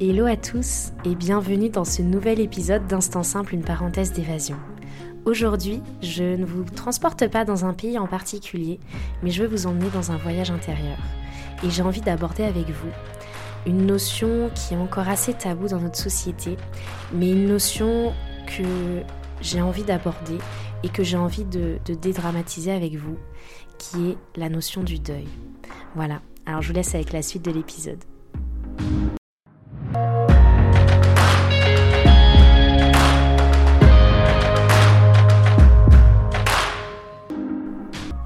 Hello à tous et bienvenue dans ce nouvel épisode d'Instant Simple, une parenthèse d'évasion. Aujourd'hui, je ne vous transporte pas dans un pays en particulier, mais je veux vous emmener dans un voyage intérieur. Et j'ai envie d'aborder avec vous une notion qui est encore assez taboue dans notre société, mais une notion que j'ai envie d'aborder et que j'ai envie de dédramatiser avec vous, qui est la notion du deuil. Voilà, alors je vous laisse avec la suite de l'épisode.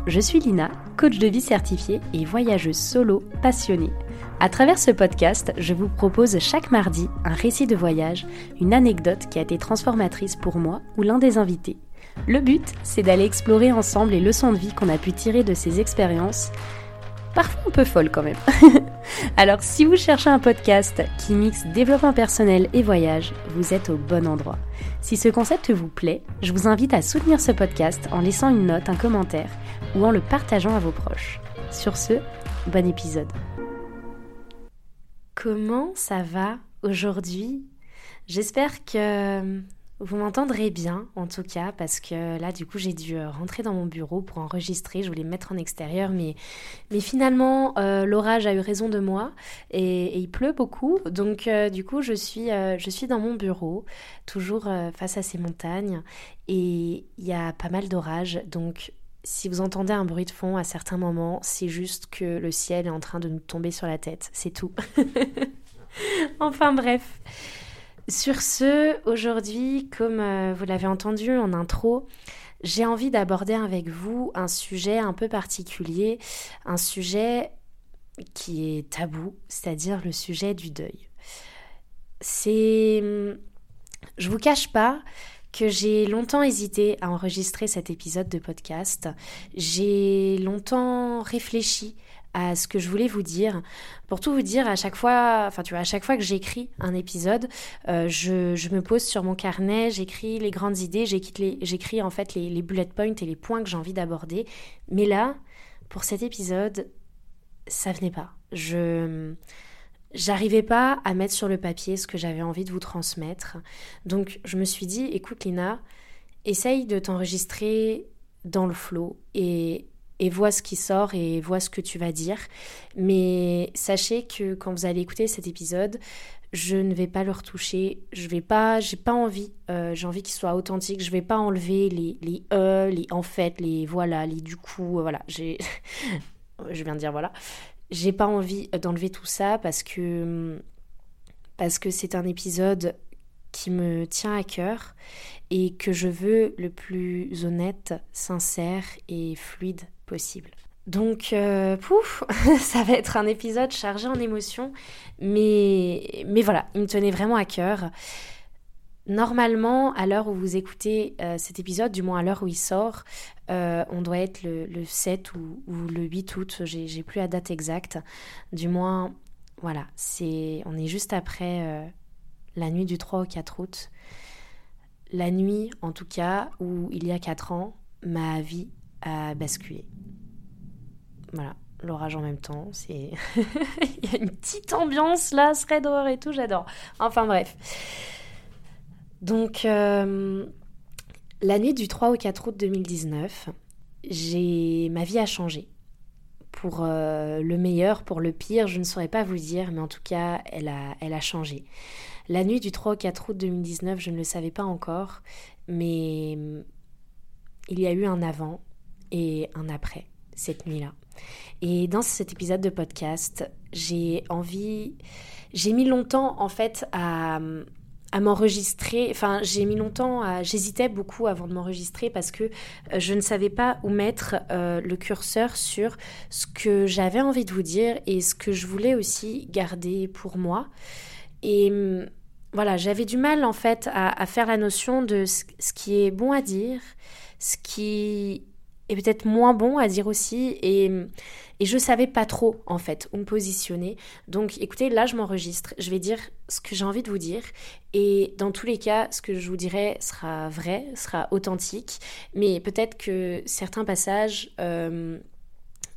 Je suis Lina, coach de vie certifiée et voyageuse solo passionnée. À travers ce podcast, je vous propose chaque mardi un récit de voyage, une anecdote qui a été transformatrice pour moi ou l'un des invités. Le but, c'est d'aller explorer ensemble les leçons de vie qu'on a pu tirer de ces expériences, parfois un peu folles quand même. Alors si vous cherchez un podcast qui mixe développement personnel et voyage, vous êtes au bon endroit. Si ce concept vous plaît, je vous invite à soutenir ce podcast en laissant une note, un commentaire ou en le partageant à vos proches. Sur ce, bon épisode. Comment ça va aujourd'hui ? J'espère que vous m'entendrez bien, en tout cas, parce que là, du coup, j'ai dû rentrer dans mon bureau pour enregistrer. Je voulais me mettre en extérieur, mais finalement, l'orage a eu raison de moi et il pleut beaucoup. Donc, du coup, je suis dans mon bureau, toujours face à ces montagnes, et il y a pas mal d'orages, donc... Si vous entendez un bruit de fond à certains moments, c'est juste que le ciel est en train de nous tomber sur la tête, c'est tout. Enfin bref. Sur ce, aujourd'hui, comme vous l'avez entendu en intro, j'ai envie d'aborder avec vous un sujet un peu particulier, un sujet qui est tabou, c'est-à-dire le sujet du deuil. Je vous cache pas que j'ai longtemps hésité à enregistrer cet épisode de podcast. J'ai longtemps réfléchi à ce que je voulais vous dire. Pour tout vous dire, à chaque fois que j'écris un épisode, je me pose sur mon carnet, j'écris les grandes idées, j'écris en fait les bullet points et les points que j'ai envie d'aborder. Mais là, pour cet épisode, ça venait pas. J'arrivais pas à mettre sur le papier ce que j'avais envie de vous transmettre. Donc je me suis dit, écoute Lina, essaye de t'enregistrer dans le flow et vois ce qui sort et vois ce que tu vas dire. Mais sachez que quand vous allez écouter cet épisode, je ne vais pas le retoucher, j'ai envie qu'il soit authentique, je vais pas enlever les en fait, les voilà, les du coup, voilà, je viens de dire voilà. J'ai pas envie d'enlever tout ça parce que c'est un épisode qui me tient à cœur et que je veux le plus honnête, sincère et fluide possible. Donc, ça va être un épisode chargé en émotions, mais voilà, il me tenait vraiment à cœur. Normalement, à l'heure où vous écoutez cet épisode, du moins à l'heure où il sort, on doit être le 7 ou le 8 août, j'ai plus la date exacte. Du moins, voilà, on est juste après la nuit du 3 au 4 août. La nuit, en tout cas, où il y a 4 ans, ma vie a basculé. Voilà, l'orage en même temps, c'est... Il y a une petite ambiance là, ce raid d'horreur et tout, j'adore. Enfin bref... Donc, la nuit du 3 au 4 août 2019, ma vie a changé. Pour le meilleur, pour le pire, je ne saurais pas vous dire, mais en tout cas, elle a changé. La nuit du 3 au 4 août 2019, je ne le savais pas encore, mais il y a eu un avant et un après, cette nuit-là. Et dans cet épisode de podcast, j'ai mis longtemps, en fait, à m'enregistrer, enfin j'hésitais beaucoup avant de m'enregistrer parce que je ne savais pas où mettre le curseur sur ce que j'avais envie de vous dire et ce que je voulais aussi garder pour moi. Et voilà, j'avais du mal en fait à faire la notion de ce qui est bon à dire, ce qui et peut-être moins bon à dire aussi, et je savais pas trop en fait où me positionner. Donc écoutez, là je m'enregistre, je vais dire ce que j'ai envie de vous dire, et dans tous les cas ce que je vous dirai sera vrai, sera authentique, mais peut-être que certains passages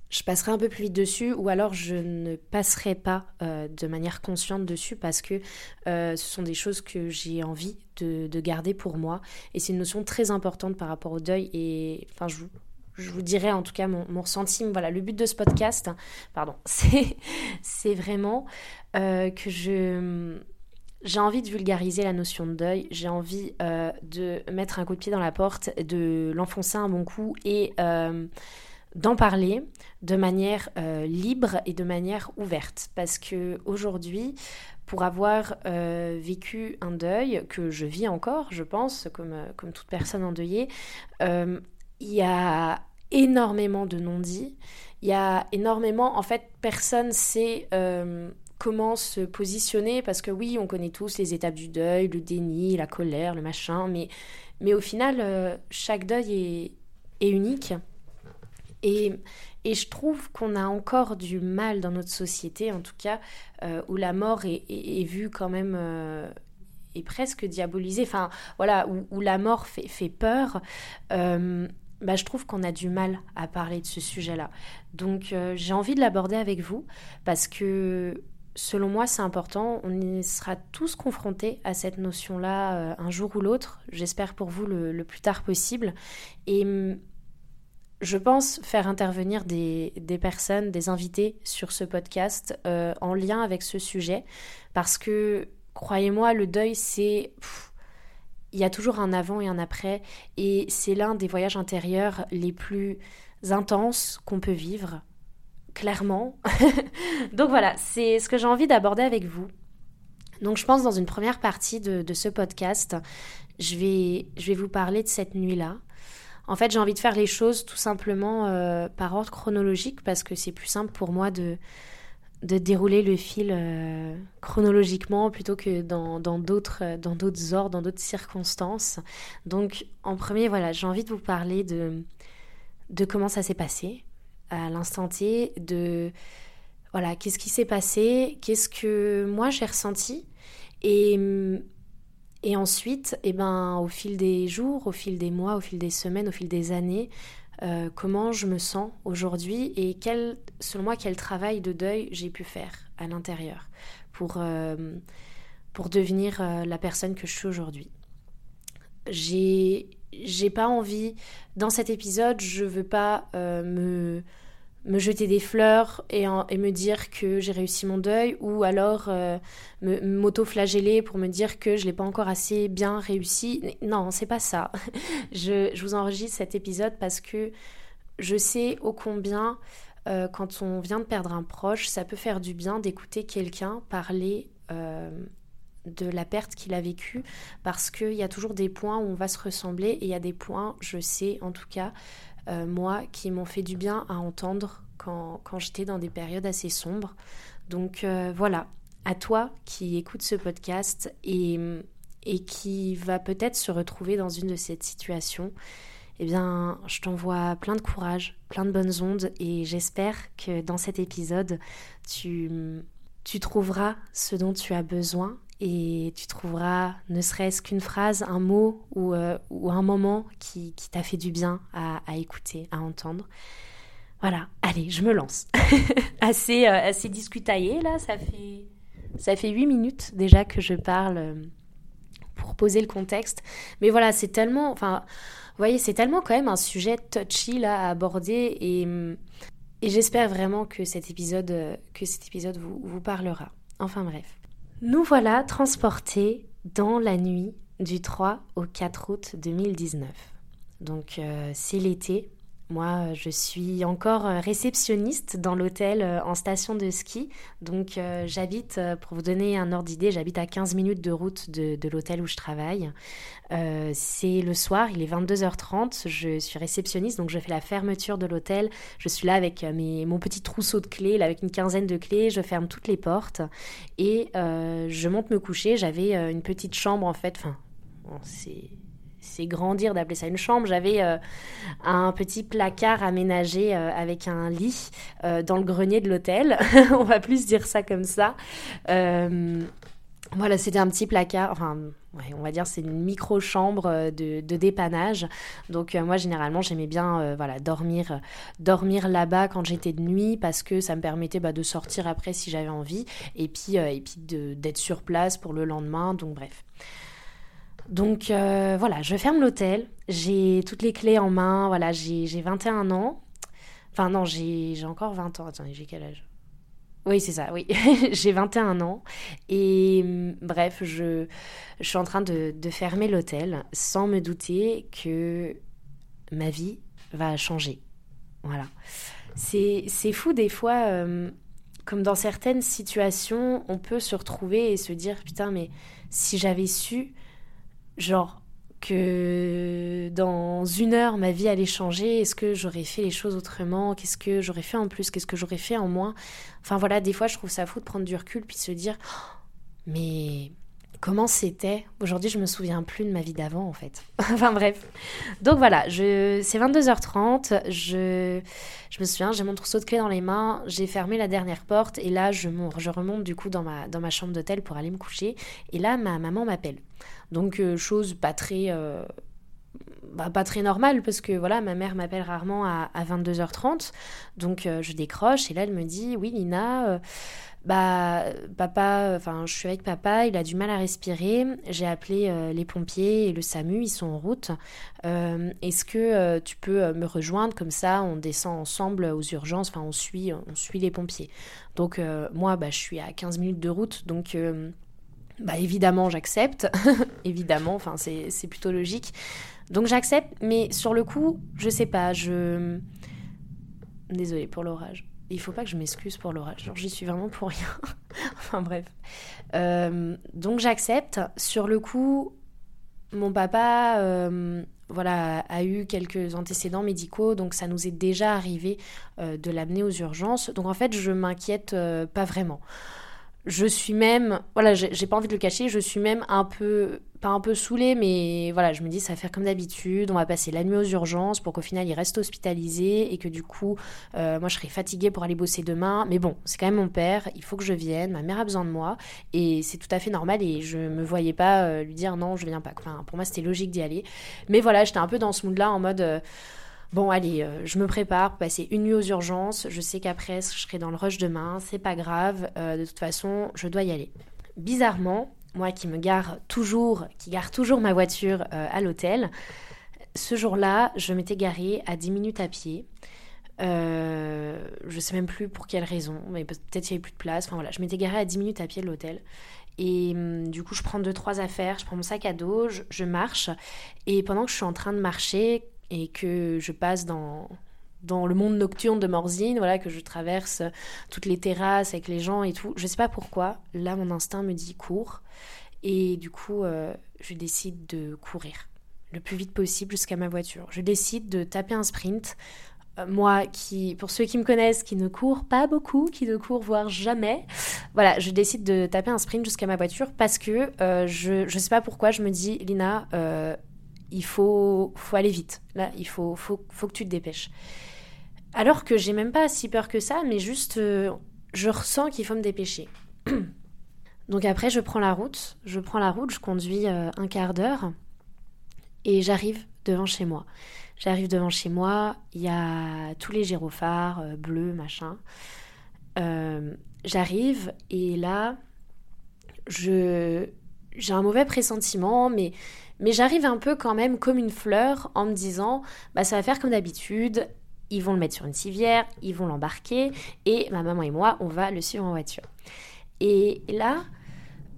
je passerai un peu plus vite dessus, ou alors je ne passerai pas de manière consciente dessus, parce que ce sont des choses que j'ai envie de garder pour moi, et c'est une notion très importante par rapport au deuil. Et enfin je vous dirai en tout cas mon ressenti. Voilà, le but de ce podcast, c'est vraiment que j'ai envie de vulgariser la notion de deuil, j'ai envie de mettre un coup de pied dans la porte, de l'enfoncer un bon coup, et d'en parler de manière libre et de manière ouverte, parce que aujourd'hui, pour avoir vécu un deuil que je vis encore, je pense, comme toute personne endeuillée, il y a énormément de non-dits, il y a énormément, en fait, personne sait comment se positionner, parce que oui, on connaît tous les étapes du deuil, le déni, la colère, le machin, mais au final, chaque deuil est unique. Et je trouve qu'on a encore du mal dans notre société, en tout cas, où la mort est vue quand même, est presque diabolisée, enfin voilà, où la mort fait peur, je trouve qu'on a du mal à parler de ce sujet-là. Donc j'ai envie de l'aborder avec vous, parce que selon moi, c'est important, on y sera tous confrontés à cette notion-là un jour ou l'autre, j'espère pour vous le plus tard possible, et je pense faire intervenir des personnes, des invités sur ce podcast en lien avec ce sujet, parce que, croyez-moi, le deuil, c'est... Il y a toujours un avant et un après, et c'est l'un des voyages intérieurs les plus intenses qu'on peut vivre, clairement. Donc voilà, c'est ce que j'ai envie d'aborder avec vous. Donc je pense, dans une première partie de ce podcast, je vais vous parler de cette nuit-là. En fait, j'ai envie de faire les choses tout simplement par ordre chronologique, parce que c'est plus simple pour moi de dérouler le fil chronologiquement, plutôt que dans d'autres ordres, dans d'autres circonstances. Donc, en premier, voilà, j'ai envie de vous parler de comment ça s'est passé à l'instant T, de voilà, qu'est-ce qui s'est passé, qu'est-ce que moi j'ai ressenti, et ensuite, au fil des jours, au fil des mois, au fil des semaines, au fil des années, comment je me sens aujourd'hui, et selon moi, quel travail de deuil j'ai pu faire à l'intérieur pour devenir la personne que je suis aujourd'hui. J'ai pas envie, dans cet épisode, je veux pas me jeter des fleurs et me dire que j'ai réussi mon deuil, ou alors m'auto-flageller pour me dire que je l'ai pas encore assez bien réussi. Non, c'est pas ça. Je vous enregistre cet épisode parce que je sais ô combien, quand on vient de perdre un proche, ça peut faire du bien d'écouter quelqu'un parler de la perte qu'il a vécue, parce qu'il y a toujours des points où on va se ressembler, et il y a des points, je sais en tout cas, moi, qui m'ont fait du bien à entendre quand j'étais dans des périodes assez sombres. Donc voilà, à toi qui écoutes ce podcast et qui va peut-être se retrouver dans une de ces situations, je t'envoie plein de courage, plein de bonnes ondes, et j'espère que dans cet épisode, tu trouveras ce dont tu as besoin, et tu trouveras ne serait-ce qu'une phrase, un mot ou un moment qui t'a fait du bien à écouter, à entendre. Voilà, allez, je me lance. Assez discutaillé là, ça fait 8 minutes déjà que je parle pour poser le contexte. Mais voilà, c'est tellement, vous voyez, c'est tellement quand même un sujet touchy là à aborder, et j'espère vraiment que cet épisode vous parlera. Enfin bref. Nous voilà transportés dans la nuit du 3 au 4 août 2019. Donc c'est l'été, moi je suis encore réceptionniste dans l'hôtel en station de ski, donc j'habite, pour vous donner un ordre d'idée, j'habite à 15 minutes de route de l'hôtel où je travaille. C'est le soir, il est 22h30, je suis réceptionniste, donc je fais la fermeture de l'hôtel, je suis là avec mon petit trousseau de clés, là, avec une quinzaine de clés, je ferme toutes les portes, et je monte me coucher. J'avais une petite chambre en fait, c'est grandir d'appeler ça une chambre. J'avais un petit placard aménagé avec un lit dans le grenier de l'hôtel. On va plus dire ça comme ça. Voilà, c'était un petit placard, enfin, ouais, on va dire c'est une micro-chambre de dépannage. Donc moi, généralement, j'aimais bien voilà, dormir là-bas quand j'étais de nuit parce que ça me permettait de sortir après si j'avais envie et puis d'être sur place pour le lendemain, donc bref. Donc voilà, je ferme l'hôtel, j'ai toutes les clés en main, voilà, j'ai 21 ans. Enfin non, j'ai encore 20 ans, attendez, j'ai quel âge ? Oui, c'est ça, oui. J'ai 21 ans et bref, je suis en train de fermer l'hôtel sans me douter que ma vie va changer. Voilà. C'est fou des fois, comme dans certaines situations, on peut se retrouver et se dire « Putain, mais si j'avais su, genre, que dans une heure, ma vie allait changer. Est-ce que j'aurais fait les choses autrement ? Qu'est-ce que j'aurais fait en plus ? Qu'est-ce que j'aurais fait en moins ? » Enfin voilà, des fois, je trouve ça fou de prendre du recul puis de se dire oh, « Mais comment c'était ? Aujourd'hui, je me souviens plus de ma vie d'avant, en fait. » Enfin bref. Donc voilà, c'est 22h30. Je me souviens, j'ai mon trousseau de clés dans les mains. J'ai fermé la dernière porte. Et là, je remonte du coup dans ma chambre d'hôtel pour aller me coucher. Et là, ma maman m'appelle. Donc chose pas très normale parce que voilà, ma mère m'appelle rarement à 22h30, donc je décroche et là elle me dit oui Lina, papa, enfin je suis avec papa, il a du mal à respirer, j'ai appelé les pompiers et le SAMU, ils sont en route, est-ce que tu peux me rejoindre, comme ça on descend ensemble aux urgences, enfin on suit les pompiers. Donc moi je suis à 15 minutes de route, donc évidemment j'accepte, évidemment, enfin c'est plutôt logique. Donc j'accepte, mais sur le coup, je sais pas, désolée pour l'orage. Il faut pas que je m'excuse pour l'orage, genre j'y suis vraiment pour rien. Enfin bref. Donc j'accepte, sur le coup, mon papa a eu quelques antécédents médicaux, donc ça nous est déjà arrivé de l'amener aux urgences. Donc en fait, je m'inquiète pas vraiment. Je suis même, voilà, j'ai pas envie de le cacher, je suis même un peu, pas un peu saoulée, mais voilà, je me dis ça va faire comme d'habitude, on va passer la nuit aux urgences pour qu'au final il reste hospitalisé et que du coup, moi je serai fatiguée pour aller bosser demain, mais bon, c'est quand même mon père, il faut que je vienne, ma mère a besoin de moi et c'est tout à fait normal et je me voyais pas lui dire non, je viens pas, enfin pour moi c'était logique d'y aller, mais voilà, j'étais un peu dans ce mood-là en mode... Bon, allez, je me prépare pour passer une nuit aux urgences. Je sais qu'après, je serai dans le rush demain. C'est pas grave. De toute façon, je dois y aller. Bizarrement, moi qui gare toujours ma voiture à l'hôtel, ce jour-là, je m'étais garée à 10 minutes à pied. Je sais même plus pour quelle raison, mais peut-être qu'il n'y avait plus de place. Enfin voilà, je m'étais garée à 10 minutes à pied de l'hôtel. Et du coup, je prends 2-3 affaires, je prends mon sac à dos, je marche. Et pendant que je suis en train de marcher... et que je passe dans le monde nocturne de Morzine, voilà, que je traverse toutes les terrasses avec les gens et tout. Je sais pas pourquoi, là, mon instinct me dit « cours ». Et du coup, je décide de courir le plus vite possible jusqu'à ma voiture. Je décide de taper un sprint. Moi, pour ceux qui me connaissent, qui ne courent pas beaucoup, qui ne courent voire jamais, voilà, je décide de taper un sprint jusqu'à ma voiture parce que je sais pas pourquoi, je me dis « Lina, il faut aller vite. Là, il faut que tu te dépêches. » Alors que j'ai même pas si peur que ça, mais juste, je ressens qu'il faut me dépêcher. Donc après, je prends la route, je conduis un quart d'heure et j'arrive devant chez moi. Il y a tous les gyrophares bleus, machin. J'arrive et là, j'ai un mauvais pressentiment, mais j'arrive un peu quand même comme une fleur en me disant ça va faire comme d'habitude, ils vont le mettre sur une civière, ils vont l'embarquer et ma maman et moi on va le suivre en voiture. Et là,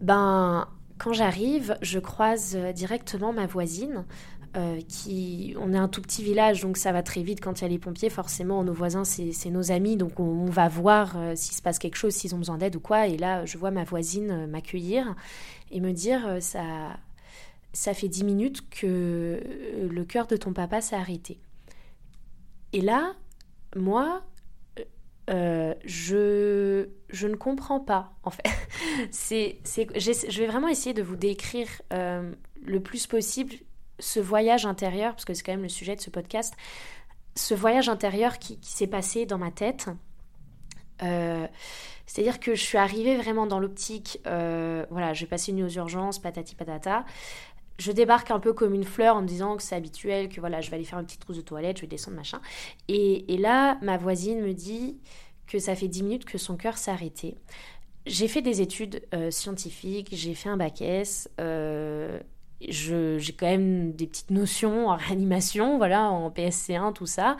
quand j'arrive, je croise directement ma voisine. On est un tout petit village, donc ça va très vite quand il y a les pompiers, forcément nos voisins c'est nos amis, donc on va voir s'il se passe quelque chose, s'ils ont besoin d'aide ou quoi. Et là je vois ma voisine m'accueillir et me dire ça fait 10 minutes que le cœur de ton papa s'est arrêté. Et là, moi, je ne comprends pas, en fait. Je vais vraiment essayer de vous décrire le plus possible ce voyage intérieur, parce que c'est quand même le sujet de ce podcast, ce voyage intérieur qui s'est passé dans ma tête. C'est-à-dire que je suis arrivée vraiment dans l'optique, voilà, j'ai passé une nuit aux urgences, patati patata. Je débarque un peu comme une fleur en me disant que c'est habituel, que voilà, je vais aller faire une petite trousse de toilette, je vais descendre, machin. Et là, ma voisine me dit que ça fait 10 minutes que son cœur s'est arrêté. J'ai fait des études scientifiques, j'ai fait un bac S, j'ai quand même des petites notions en réanimation, voilà, en PSC1, tout ça.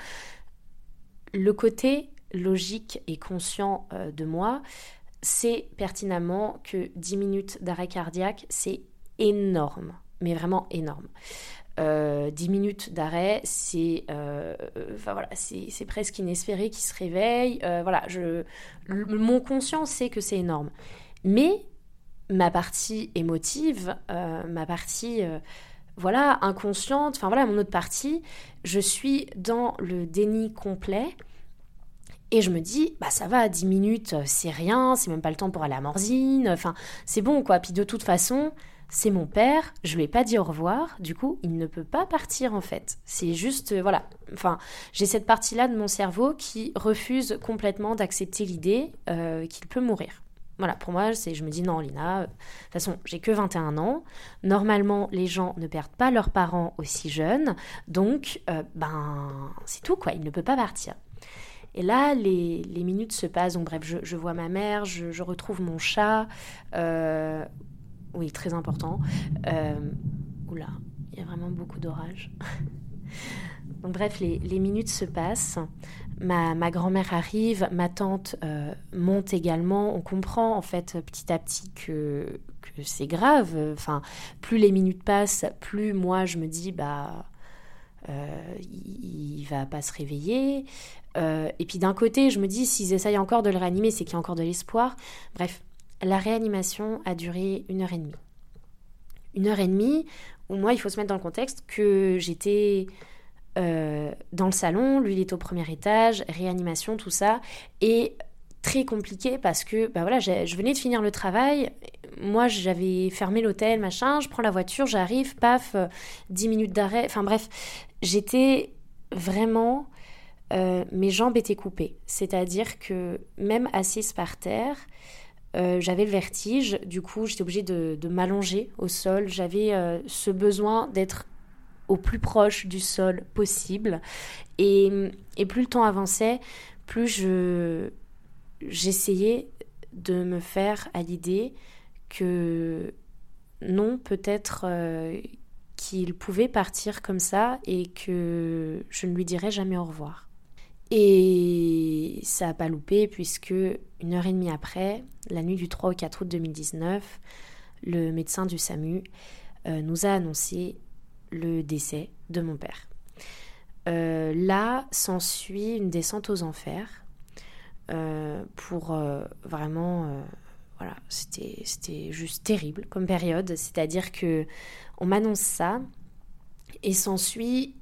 Le côté logique et conscient de moi, c'est pertinemment que 10 minutes d'arrêt cardiaque, c'est énorme, mais vraiment énorme. 10 minutes d'arrêt, c'est, enfin voilà, c'est presque inespéré qu'il se réveille. Voilà, mon conscient sait que c'est énorme. Mais ma partie émotive, ma partie voilà, inconsciente, enfin voilà, mon autre partie, je suis dans le déni complet. Et je me dis, bah ça va, 10 minutes, c'est rien, c'est même pas le temps pour aller à Morzine, enfin, c'est bon quoi. Puis de toute façon, c'est mon père, je lui ai pas dit au revoir, du coup, il ne peut pas partir en fait. C'est juste, voilà, enfin, j'ai cette partie-là de mon cerveau qui refuse complètement d'accepter l'idée qu'il peut mourir. Voilà, pour moi, je me dis non, Lina, de toute façon, j'ai que 21 ans. Normalement, les gens ne perdent pas leurs parents aussi jeunes, donc, ben, c'est tout quoi, il ne peut pas partir. Et là, les minutes se passent. Donc bref, je vois ma mère, je retrouve mon chat. Oui, très important. Oula, il y a vraiment beaucoup d'orage. Donc bref, les minutes se passent. Ma grand-mère arrive, ma tante monte également. On comprend en fait petit à petit que c'est grave. Enfin, plus les minutes passent, plus moi je me dis bah il va pas se réveiller. Et puis d'un côté, je me dis, s'ils essayent encore de le réanimer, c'est qu'il y a encore de l'espoir. Bref, la réanimation a duré 1h30. 1h30, où moi, il faut se mettre dans le contexte que j'étais dans le salon, lui, il était au premier étage, réanimation, tout ça, et très compliqué parce que bah voilà, je venais de finir le travail, moi, j'avais fermé l'hôtel, machin, je prends la voiture, j'arrive, paf, 10 minutes d'arrêt, enfin bref, j'étais vraiment... mes jambes étaient coupées, c'est-à-dire que même assise par terre, j'avais le vertige, du coup j'étais obligée de m'allonger au sol, j'avais ce besoin d'être au plus proche du sol possible, et plus le temps avançait, plus j'essayais de me faire à l'idée que non, peut-être... qu'il pouvait partir comme ça et que je ne lui dirais jamais au revoir. Et ça n'a pas loupé puisque 1h30 après, la nuit du 3 au 4 août 2019, le médecin du SAMU nous a annoncé le décès de mon père. Là, s'ensuit une descente aux enfers pour vraiment... Voilà, c'était juste terrible comme période, c'est-à-dire que on m'annonce ça et s'ensuit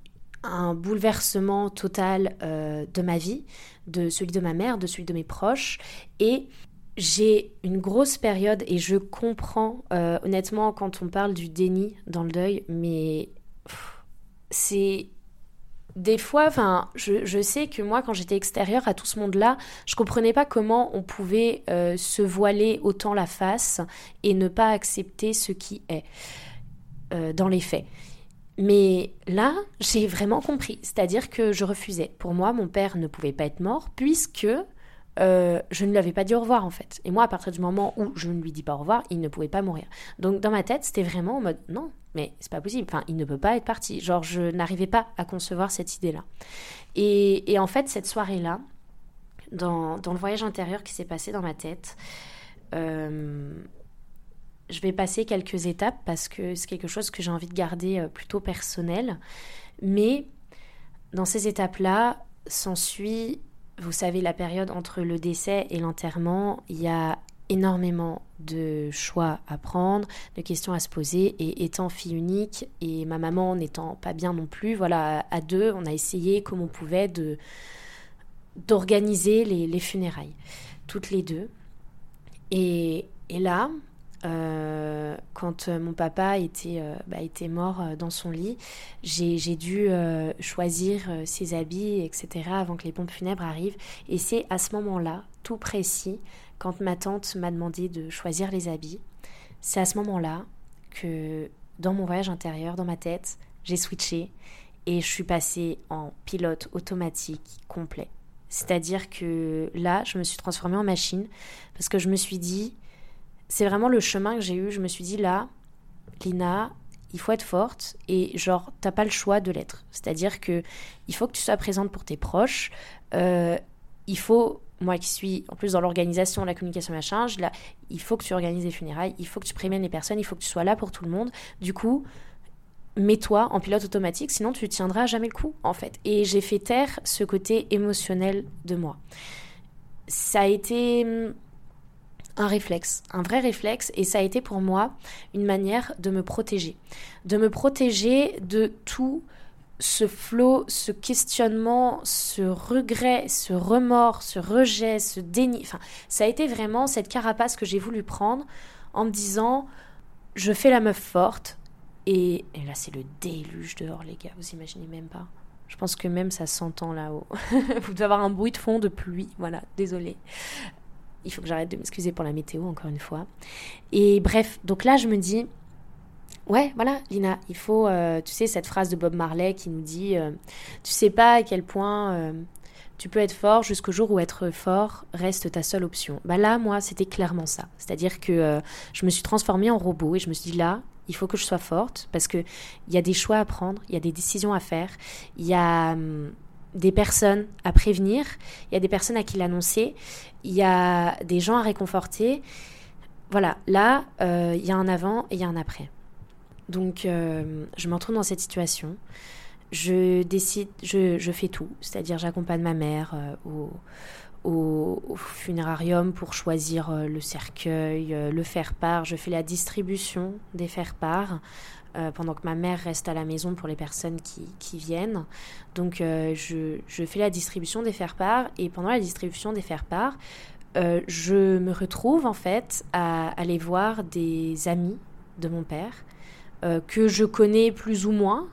un bouleversement total de ma vie, de celui de ma mère, de celui de mes proches, et j'ai une grosse période, et je comprends honnêtement quand on parle du déni dans le deuil, mais c'est... Des fois, enfin, je sais que moi, quand j'étais extérieure à tout ce monde-là, je comprenais pas comment on pouvait se voiler autant la face et ne pas accepter ce qui est dans les faits. Mais là, j'ai vraiment compris. C'est-à-dire que je refusais. Pour moi, mon père ne pouvait pas être mort puisque je ne lui avais pas dit au revoir, en fait. Et moi, à partir du moment où je ne lui dis pas au revoir, il ne pouvait pas mourir. Donc, dans ma tête, c'était vraiment en mode « non ». Mais c'est pas possible, enfin, il ne peut pas être parti. Genre, je n'arrivais pas à concevoir cette idée-là. Et en fait, cette soirée-là, dans le voyage intérieur qui s'est passé dans ma tête, je vais passer quelques étapes parce que c'est quelque chose que j'ai envie de garder plutôt personnel. Mais dans ces étapes-là, s'ensuit, vous savez, la période entre le décès et l'enterrement, il y a énormément de choix à prendre, de questions à se poser, et étant fille unique et ma maman n'étant pas bien non plus, voilà, à deux, on a essayé comme on pouvait d'organiser les funérailles, toutes les deux. Et là, Quand mon papa était mort dans son lit, j'ai dû choisir ses habits, etc., avant que les pompes funèbres arrivent. Et c'est à ce moment-là, tout précis, quand ma tante m'a demandé de choisir les habits, c'est à ce moment-là que, dans mon voyage intérieur, dans ma tête, j'ai switché et je suis passée en pilote automatique complet. C'est-à-dire que là, je me suis transformée en machine parce que je me suis dit... C'est vraiment le chemin que j'ai eu. Je me suis dit, là, Lina, il faut être forte et genre, t'as pas le choix de l'être. C'est-à-dire que il faut que tu sois présente pour tes proches. Il faut, moi qui suis en plus dans l'organisation, la communication, machin, là, il faut que tu organises les funérailles, il faut que tu préviennes les personnes, il faut que tu sois là pour tout le monde. Du coup, mets-toi en pilote automatique, sinon tu tiendras jamais le coup, en fait. Et j'ai fait taire ce côté émotionnel de moi. Ça a été... un réflexe, un vrai réflexe, et ça a été pour moi une manière de me protéger. De me protéger de tout ce flot, ce questionnement, ce regret, ce remords, ce rejet, ce déni. Enfin, ça a été vraiment cette carapace que j'ai voulu prendre en me disant « je fais la meuf forte ». Et là, c'est le déluge dehors, les gars, vous imaginez même pas. Je pense que même ça s'entend là-haut. Vous devez avoir un bruit de fond de pluie, voilà, désolée. Il faut que j'arrête de m'excuser pour la météo, encore une fois. Et bref, donc là, je me dis... Ouais, voilà, Lina, il faut... tu sais, cette phrase de Bob Marley qui nous dit... tu sais pas à quel point tu peux être fort jusqu'au jour où être fort reste ta seule option. Bah là, moi, c'était clairement ça. C'est-à-dire que je me suis transformée en robot et je me suis dit, là, il faut que je sois forte parce qu'il y a des choix à prendre, il y a des décisions à faire, il y a... des personnes à prévenir, il y a des personnes à qui l'annoncer, il y a des gens à réconforter. Voilà, là, il y a un avant et il y a un après. Donc, je me retrouve dans cette situation. Je décide, je fais tout, c'est-à-dire j'accompagne ma mère au funérarium pour choisir le cercueil, le faire-part. Je fais la distribution des faire-part pendant que ma mère reste à la maison pour les personnes qui viennent. Donc je fais la distribution des faire-part et pendant la distribution des faire-part, je me retrouve en fait à aller voir des amis de mon père que je connais plus ou moins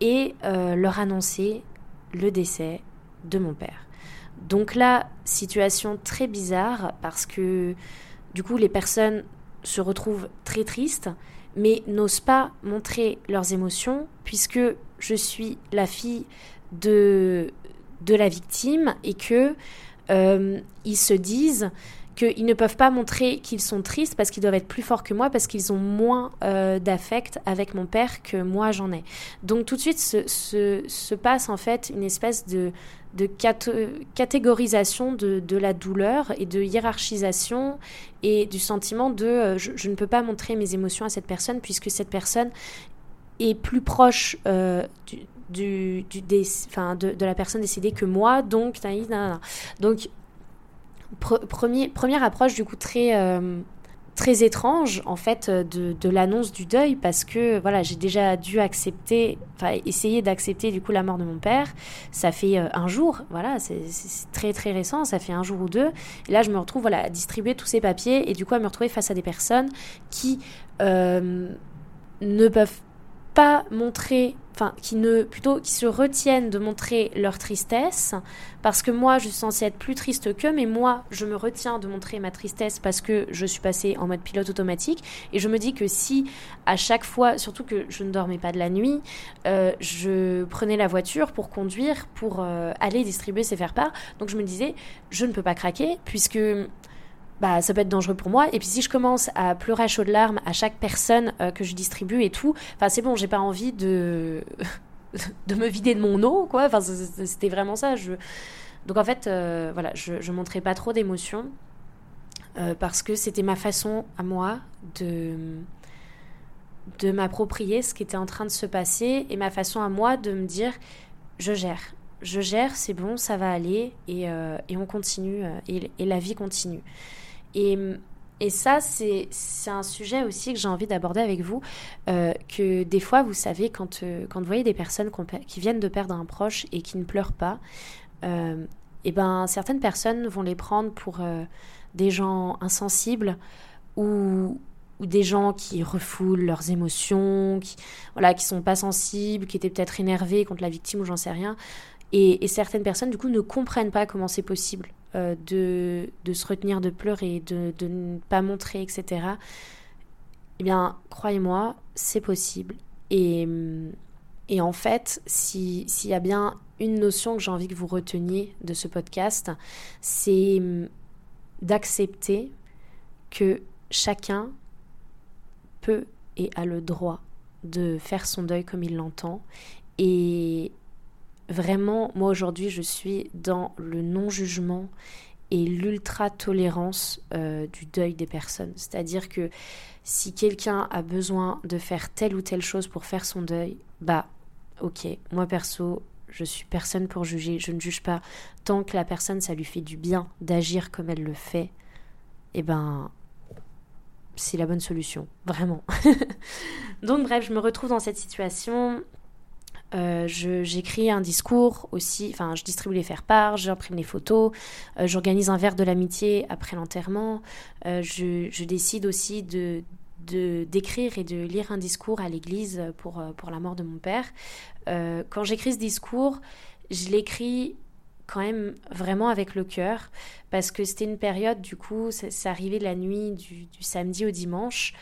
et leur annoncer le décès de mon père. Donc là, situation très bizarre parce que du coup, les personnes se retrouvent très tristes mais n'osent pas montrer leurs émotions puisque je suis la fille de la victime et que ils se disent qu'ils ne peuvent pas montrer qu'ils sont tristes parce qu'ils doivent être plus forts que moi, parce qu'ils ont moins d'affect avec mon père que moi j'en ai. Donc tout de suite se passe en fait une espèce de catégorisation de la douleur et de hiérarchisation et du sentiment de je ne peux pas montrer mes émotions à cette personne puisque cette personne est plus proche de la personne décédée que moi, donc... Donc première approche du coup très étrange en fait de l'annonce du deuil parce que voilà, j'ai déjà dû essayer d'accepter du coup la mort de mon père. Ça fait un jour, voilà, c'est très très récent, ça fait un jour ou deux. Et là je me retrouve voilà, à distribuer tous ces papiers et du coup à me retrouver face à des personnes qui ne peuvent pas montrer, enfin qui se retiennent de montrer leur tristesse parce que moi je suis censée être plus triste qu'eux, mais moi je me retiens de montrer ma tristesse parce que je suis passée en mode pilote automatique et je me dis que si à chaque fois, surtout que je ne dormais pas de la nuit, je prenais la voiture pour conduire, pour aller distribuer ces faire-part, donc je me disais je ne peux pas craquer puisque bah, ça peut être dangereux pour moi. Et puis si je commence à pleurer à chaudes larmes à chaque personne que je distribue et tout, enfin c'est bon, j'ai pas envie de me vider de mon eau, quoi. Enfin c'était vraiment ça. Donc en fait, voilà, je montrais pas trop d'émotions parce que c'était ma façon à moi de m'approprier ce qui était en train de se passer et ma façon à moi de me dire je gère, c'est bon, ça va aller et on continue et la vie continue. Et ça, c'est un sujet aussi que j'ai envie d'aborder avec vous, que des fois, vous savez, quand vous voyez des personnes qui viennent de perdre un proche et qui ne pleurent pas, et ben, certaines personnes vont les prendre pour des gens insensibles ou ou des gens qui refoulent leurs émotions, qui sont pas sensibles, qui étaient peut-être énervés contre la victime ou j'en sais rien. Et certaines personnes, du coup, ne comprennent pas comment c'est possible de se retenir de pleurer, de ne pas montrer, etc. Eh bien, croyez-moi, c'est possible. Et en fait, s'il y a bien une notion que j'ai envie que vous reteniez de ce podcast, c'est d'accepter que chacun peut et a le droit de faire son deuil comme il l'entend. Et vraiment, moi aujourd'hui, je suis dans le non-jugement et l'ultra-tolérance du deuil des personnes. C'est-à-dire que si quelqu'un a besoin de faire telle ou telle chose pour faire son deuil, bah ok, moi perso, je suis personne pour juger, je ne juge pas. Tant que la personne, ça lui fait du bien d'agir comme elle le fait, eh ben, c'est la bonne solution, vraiment. Donc bref, je me retrouve dans cette situation... J'écris un discours aussi, enfin je distribue les faire-part, j'imprime les photos, j'organise un verre de l'amitié après l'enterrement, je décide aussi d'écrire et de lire un discours à l'église pour la mort de mon père. Quand j'écris ce discours, je l'écris quand même vraiment avec le cœur, parce que c'était une période, du coup, ça arrivait la nuit du samedi au dimanche.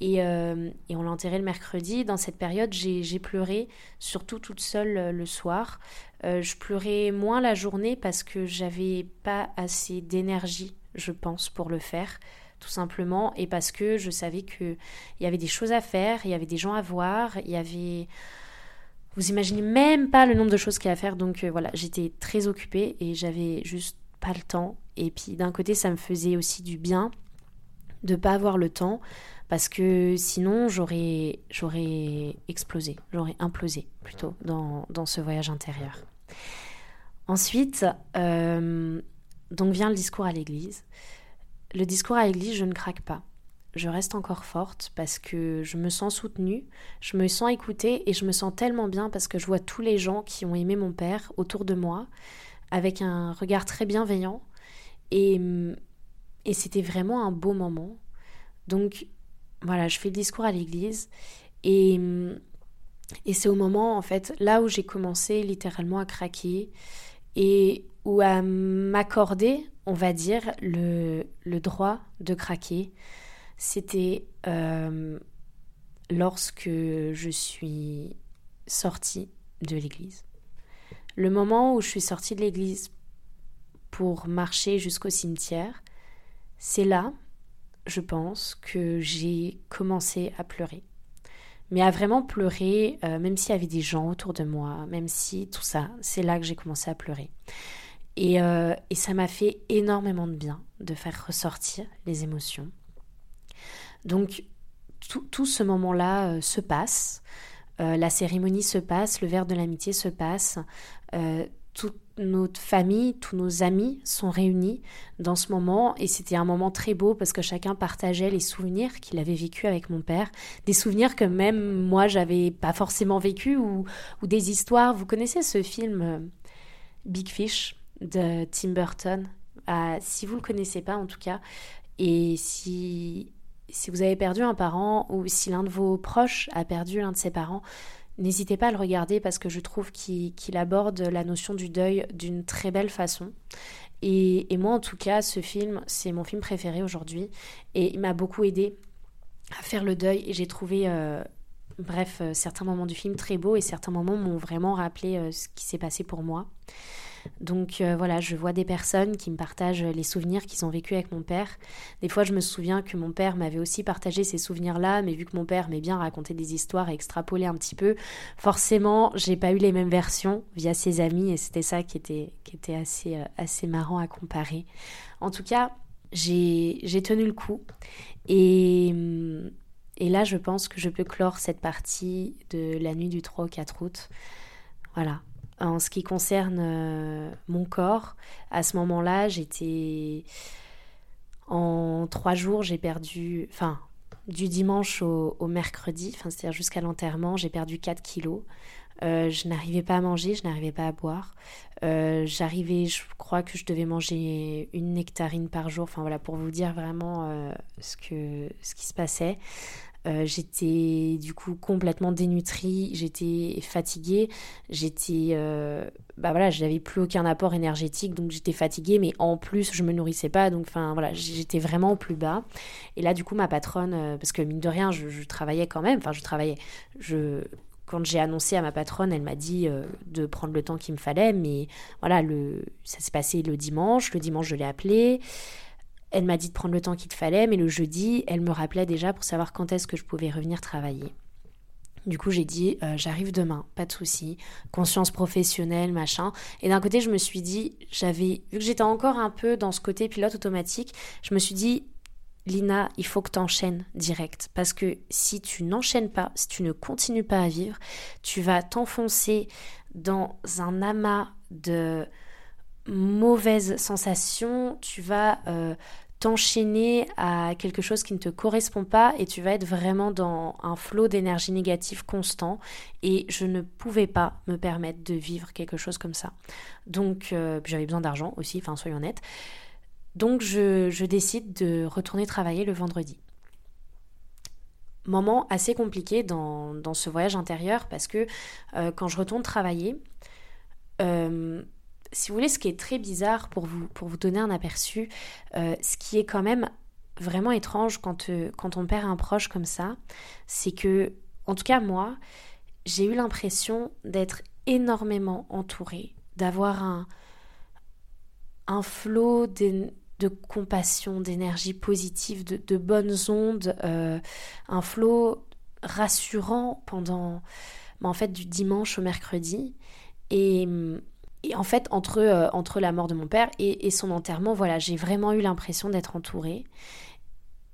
Et on l'a enterré le mercredi. Dans cette période, j'ai pleuré, surtout toute seule le soir. Je pleurais moins la journée parce que j'avais pas assez d'énergie, je pense, pour le faire, tout simplement. Et parce que je savais qu'il y avait des choses à faire, il y avait des gens à voir, il y avait... Vous imaginez même pas le nombre de choses qu'il y a à faire. Donc voilà, j'étais très occupée et j'avais juste pas le temps. Et puis d'un côté, ça me faisait aussi du bien de pas avoir le temps, parce que sinon j'aurais explosé, j'aurais implosé plutôt dans ce voyage intérieur. Ensuite, donc vient le discours à l'église. Le discours à l'église, je ne craque pas. Je reste encore forte parce que je me sens soutenue, je me sens écoutée et je me sens tellement bien parce que je vois tous les gens qui ont aimé mon père autour de moi avec un regard très bienveillant et c'était vraiment un beau moment. Donc voilà, je fais le discours à l'église et c'est au moment, en fait, là où j'ai commencé littéralement à craquer et où à m'accorder, on va dire, le droit de craquer. C'était lorsque je suis sortie de l'église. Le moment où je suis sortie de l'église pour marcher jusqu'au cimetière, c'est là... je pense que j'ai commencé à pleurer. Mais à vraiment pleurer, même s'il y avait des gens autour de moi, même si tout ça, c'est là que j'ai commencé à pleurer. Et ça m'a fait énormément de bien de faire ressortir les émotions. Donc, tout ce moment-là se passe. La cérémonie se passe, le verre de l'amitié se passe. Toute notre famille, tous nos amis sont réunis dans ce moment et c'était un moment très beau parce que chacun partageait les souvenirs qu'il avait vécu avec mon père, des souvenirs que même moi j'avais pas forcément vécu ou des histoires. Vous connaissez ce film Big Fish de Tim Burton? Si vous le connaissez pas en tout cas, et si vous avez perdu un parent ou si l'un de vos proches a perdu l'un de ses parents, n'hésitez pas à le regarder parce que je trouve qu'il aborde la notion du deuil d'une très belle façon. Et moi, en tout cas, ce film, c'est mon film préféré aujourd'hui. Et il m'a beaucoup aidée à faire le deuil. Et j'ai trouvé, certains moments du film très beaux et certains moments m'ont vraiment rappelé ce qui s'est passé pour moi. Donc voilà, je vois des personnes qui me partagent les souvenirs qu'ils ont vécu avec mon père. Des fois, je me souviens que mon père m'avait aussi partagé ces souvenirs-là, mais vu que mon père m'ait bien raconté des histoires et extrapolé un petit peu, forcément, j'ai pas eu les mêmes versions via ses amis et c'était ça qui était assez marrant à comparer. En tout cas, j'ai tenu le coup et là, je pense que je peux clore cette partie de la nuit du 3 au 4 août. Voilà. En ce qui concerne mon corps, à ce moment-là, j'étais... En 3 jours, j'ai perdu... Enfin, du dimanche au mercredi, c'est-à-dire jusqu'à l'enterrement, j'ai perdu 4 kilos. Je n'arrivais pas à manger, je n'arrivais pas à boire. Je crois que je devais manger une nectarine par jour. Enfin voilà, pour vous dire vraiment ce qui se passait. J'étais du coup complètement dénutrie, j'étais fatiguée, je n'avais plus aucun apport énergétique, donc j'étais fatiguée, mais en plus je me nourrissais pas, donc enfin voilà, j'étais vraiment au plus bas. Et là du coup ma patronne, parce que mine de rien je travaillais quand même, quand j'ai annoncé à ma patronne, elle m'a dit de prendre le temps qu'il me fallait, mais voilà, ça s'est passé le dimanche je l'ai appelée. Elle m'a dit de prendre le temps qu'il fallait, mais le jeudi, elle me rappelait déjà pour savoir quand est-ce que je pouvais revenir travailler. Du coup, j'ai dit, j'arrive demain, pas de souci, conscience professionnelle, machin. Et d'un côté, je me suis dit, vu que j'étais encore un peu dans ce côté pilote automatique, je me suis dit, Lina, il faut que tu enchaînes direct. Parce que si tu n'enchaînes pas, si tu ne continues pas à vivre, tu vas t'enfoncer dans un amas de mauvaises sensations, tu vas... t'enchaîner à quelque chose qui ne te correspond pas et tu vas être vraiment dans un flot d'énergie négative constant, et je ne pouvais pas me permettre de vivre quelque chose comme ça. Donc j'avais besoin d'argent aussi, enfin soyons honnêtes. Donc je décide de retourner travailler le vendredi. Moment assez compliqué dans ce voyage intérieur, parce que quand je retourne travailler, si vous voulez, ce qui est très bizarre, pour vous donner un aperçu, ce qui est quand même vraiment étrange quand on perd un proche comme ça, c'est que, en tout cas moi, j'ai eu l'impression d'être énormément entourée, d'avoir un flot de compassion, d'énergie positive, de bonnes ondes, un flot rassurant pendant, en fait, du dimanche au mercredi. Et en fait, entre la mort de mon père et son enterrement, voilà, j'ai vraiment eu l'impression d'être entourée.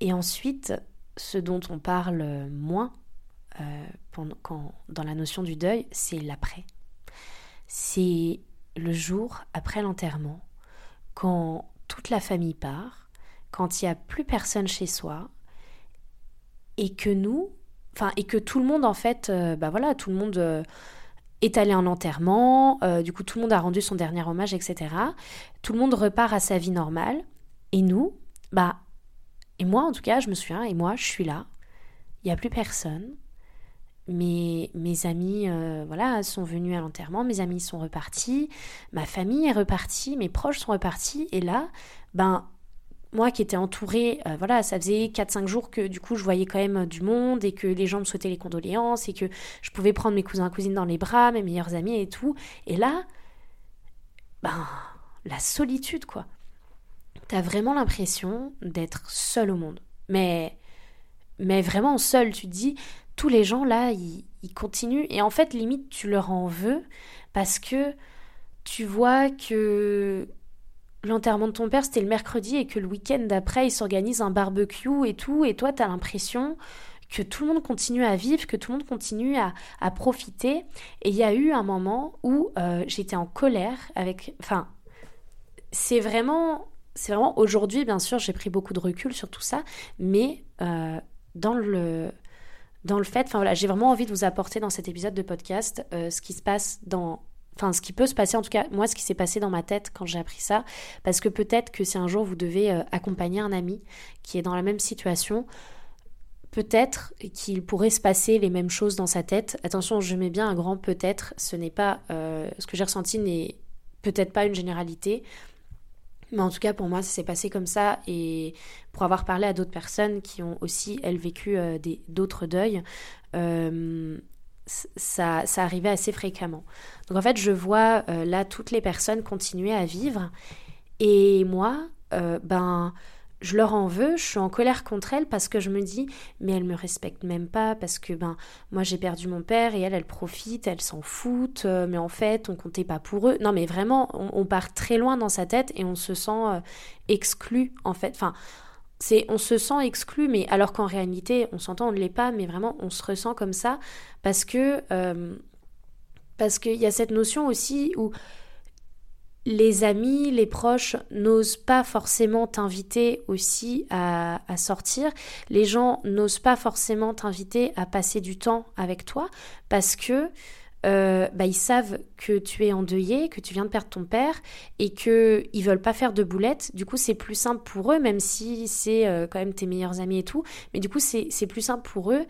Et ensuite, ce dont on parle moins dans la notion du deuil, c'est l'après. C'est le jour après l'enterrement, quand toute la famille part, quand il n'y a plus personne chez soi, et que tout le monde, en fait, tout le monde... est allé en enterrement, du coup tout le monde a rendu son dernier hommage, etc. Tout le monde repart à sa vie normale, et nous, et moi en tout cas, je me souviens, et moi je suis là, il n'y a plus personne, mes amis sont venus à l'enterrement, mes amis sont repartis, ma famille est repartie, mes proches sont repartis, et là, moi qui étais entourée, ça faisait 4-5 jours que du coup je voyais quand même du monde et que les gens me souhaitaient les condoléances et que je pouvais prendre mes cousins et cousines dans les bras, mes meilleurs amis et tout. Et là, la solitude quoi. T'as vraiment l'impression d'être seule au monde. Mais vraiment seule, tu te dis, tous les gens là, ils continuent. Et en fait, limite, tu leur en veux parce que tu vois que... L'enterrement de ton père, c'était le mercredi et que le week-end d'après, ils s'organisent un barbecue et tout. Et toi, t'as l'impression que tout le monde continue à vivre, que tout le monde continue à profiter. Et il y a eu un moment où j'étais en colère avec... Enfin, c'est vraiment aujourd'hui, bien sûr, j'ai pris beaucoup de recul sur tout ça. Mais dans le fait... Enfin voilà, j'ai vraiment envie de vous apporter dans cet épisode de podcast ce qui se passe dans... Enfin, ce qui peut se passer, en tout cas, moi, ce qui s'est passé dans ma tête quand j'ai appris ça, parce que peut-être que si un jour vous devez accompagner un ami qui est dans la même situation, peut-être qu'il pourrait se passer les mêmes choses dans sa tête. Attention, je mets bien un grand peut-être, ce n'est pas... ce que j'ai ressenti n'est peut-être pas une généralité, mais en tout cas, pour moi, ça s'est passé comme ça, et pour avoir parlé à d'autres personnes qui ont aussi, elles, vécu d'autres deuils... Ça arrivait assez fréquemment. Donc en fait, je vois là toutes les personnes continuer à vivre, et moi, je leur en veux, je suis en colère contre elles parce que je me dis, mais elles me respectent même pas, parce que moi j'ai perdu mon père et elles profitent, elles s'en foutent, mais en fait on comptait pas pour eux. Non mais vraiment, on part très loin dans sa tête et on se sent exclu en fait. Enfin, on se sent exclu, mais alors qu'en réalité, on s'entend, on ne l'est pas, mais vraiment, on se ressent comme ça parce qu'il y a cette notion aussi où les amis, les proches n'osent pas forcément t'inviter aussi à sortir. Les gens n'osent pas forcément t'inviter à passer du temps avec toi parce que ils savent que tu es endeuillé, que tu viens de perdre ton père et qu'ils ne veulent pas faire de boulettes. Du coup, c'est plus simple pour eux, même si c'est quand même tes meilleurs amis et tout. Mais du coup, c'est plus simple pour eux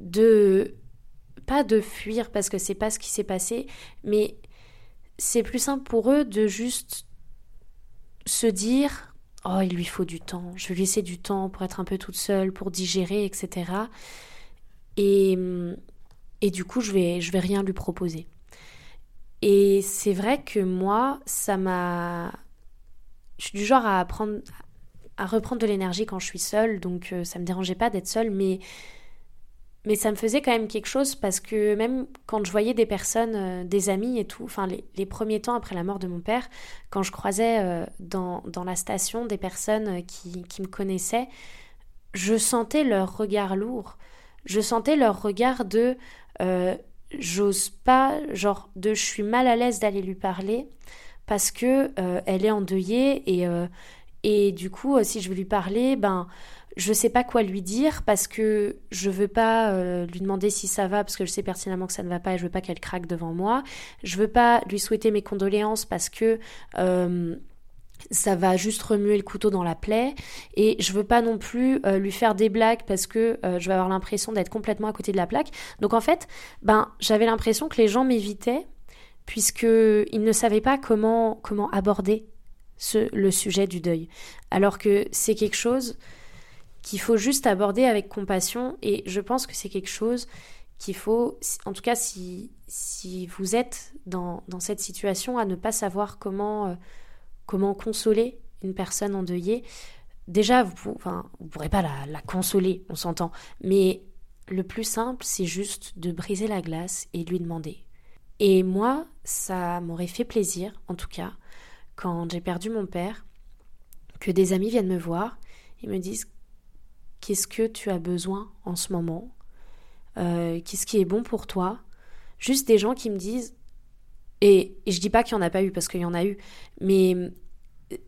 de... Pas de fuir parce que c'est pas ce qui s'est passé, mais c'est plus simple pour eux de juste se dire « Oh, il lui faut du temps, je vais lui laisser du temps pour être un peu toute seule, pour digérer, etc. » Et du coup, je vais rien lui proposer. Et c'est vrai que moi, ça m'a... Je suis du genre à reprendre de l'énergie quand je suis seule, donc ça me dérangeait pas d'être seule, mais ça me faisait quand même quelque chose parce que même quand je voyais des personnes, des amis et tout, enfin les premiers temps après la mort de mon père, quand je croisais dans la station des personnes qui me connaissaient, je sentais leur regard lourd. Je sentais leur regard de j'ose pas, genre de je suis mal à l'aise d'aller lui parler parce que elle est endeuillée et du coup si je veux lui parler, je sais pas quoi lui dire parce que je veux pas lui demander si ça va parce que je sais pertinemment que ça ne va pas et je veux pas qu'elle craque devant moi. Je veux pas lui souhaiter mes condoléances parce que ça va juste remuer le couteau dans la plaie et je veux pas non plus lui faire des blagues parce que je vais avoir l'impression d'être complètement à côté de la plaque. Donc en fait, j'avais l'impression que les gens m'évitaient puisque ils ne savaient pas comment aborder le sujet du deuil. Alors que c'est quelque chose qu'il faut juste aborder avec compassion et je pense que c'est quelque chose qu'il faut, en tout cas si vous êtes dans cette situation, à ne pas savoir comment consoler une personne endeuillée. Déjà, vous pourrez pas la consoler, on s'entend, mais le plus simple, c'est juste de briser la glace et lui demander. Et moi, ça m'aurait fait plaisir, en tout cas, quand j'ai perdu mon père, que des amis viennent me voir et me disent: qu'est-ce que tu as besoin en ce moment ? Qu'est-ce qui est bon pour toi ? Juste des gens qui me disent, et je dis pas qu'il n'y en a pas eu parce qu'il y en a eu, mais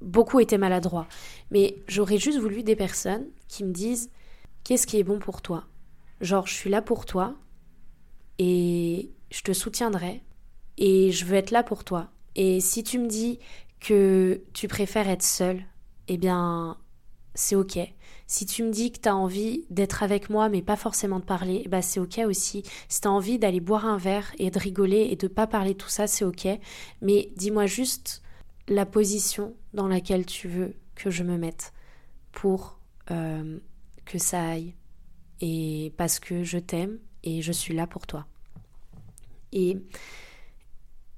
beaucoup étaient maladroits. Mais j'aurais juste voulu des personnes qui me disent: qu'est-ce qui est bon pour toi ? Genre, je suis là pour toi et je te soutiendrai et je veux être là pour toi. Et si tu me dis que tu préfères être seule, c'est ok. Si tu me dis que t'as envie d'être avec moi mais pas forcément de parler, c'est ok aussi. Si t'as envie d'aller boire un verre et de rigoler et de pas parler tout ça, c'est ok. Mais dis-moi juste la position dans laquelle tu veux que je me mette pour que ça aille. Et parce que je t'aime et je suis là pour toi. Et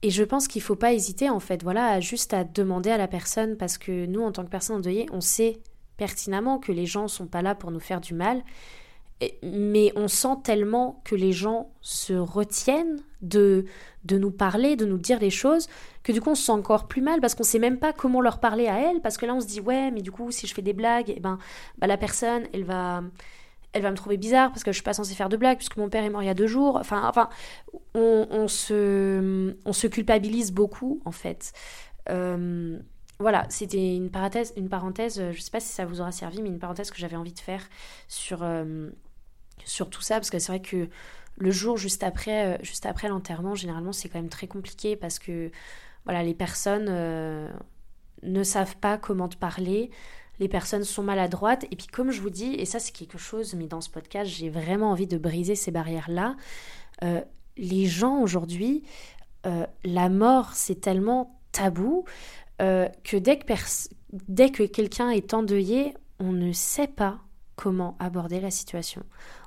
je pense qu'il faut pas hésiter en fait, juste à demander à la personne, parce que nous en tant que personnes endeuillées, on sait pertinemment que les gens sont pas là pour nous faire du mal, mais on sent tellement que les gens se retiennent de nous parler, de nous dire les choses, que du coup on se sent encore plus mal parce qu'on sait même pas comment leur parler à elle, parce que là on se dit ouais mais du coup si je fais des blagues la personne elle va me trouver bizarre parce que je suis pas censée faire de blagues puisque mon père est mort il y a 2 jours. On se culpabilise beaucoup en fait. Voilà, c'était une parenthèse, je ne sais pas si ça vous aura servi, mais une parenthèse que j'avais envie de faire sur tout ça, parce que c'est vrai que le jour juste après l'enterrement, généralement, c'est quand même très compliqué parce que les personnes ne savent pas comment te parler, les personnes sont maladroites, et puis comme je vous dis, et ça c'est quelque chose, mais dans ce podcast, j'ai vraiment envie de briser ces barrières-là. Les gens aujourd'hui, la mort, c'est tellement tabou. Que dès que quelqu'un est endeuillé, on ne sait pas comment aborder la situation.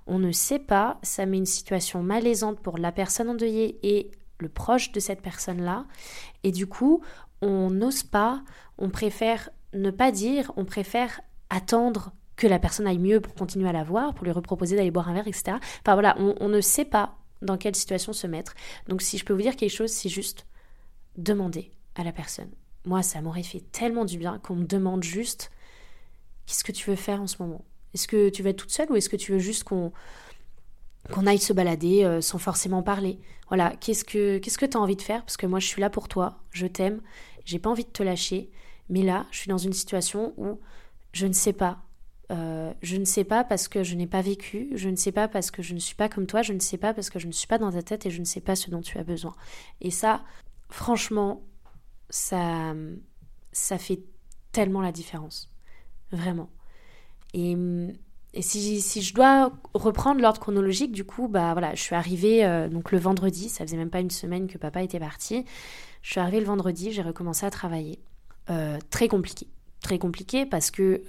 On ne sait pas, ça met une situation malaisante pour la personne endeuillée et le proche de cette personne-là. Et du coup, on n'ose pas, on préfère ne pas dire, on préfère attendre que la personne aille mieux pour continuer à la voir, pour lui reproposer d'aller boire un verre, etc. On ne sait pas dans quelle situation se mettre. Donc si je peux vous dire quelque chose, c'est juste demander à la personne. Moi, ça m'aurait fait tellement du bien qu'on me demande juste « Qu'est-ce que tu veux faire en ce moment ? Est-ce que tu veux être toute seule ou est-ce que tu veux juste qu'on aille se balader sans forcément parler ?» Voilà, qu'est-ce que t'as envie de faire ? Parce que moi, je suis là pour toi, je t'aime, j'ai pas envie de te lâcher, mais là, je suis dans une situation où je ne sais pas Je ne sais pas parce que je n'ai pas vécu, je ne sais pas parce que je ne suis pas comme toi, je ne sais pas parce que je ne suis pas dans ta tête et je ne sais pas ce dont tu as besoin. Et ça, franchement, ça fait tellement la différence, vraiment. Et si je dois reprendre l'ordre chronologique, du coup, bah voilà, je suis arrivée donc le vendredi, ça faisait même pas une semaine que papa était parti. Je suis arrivée le vendredi, j'ai recommencé à travailler. Très compliqué parce que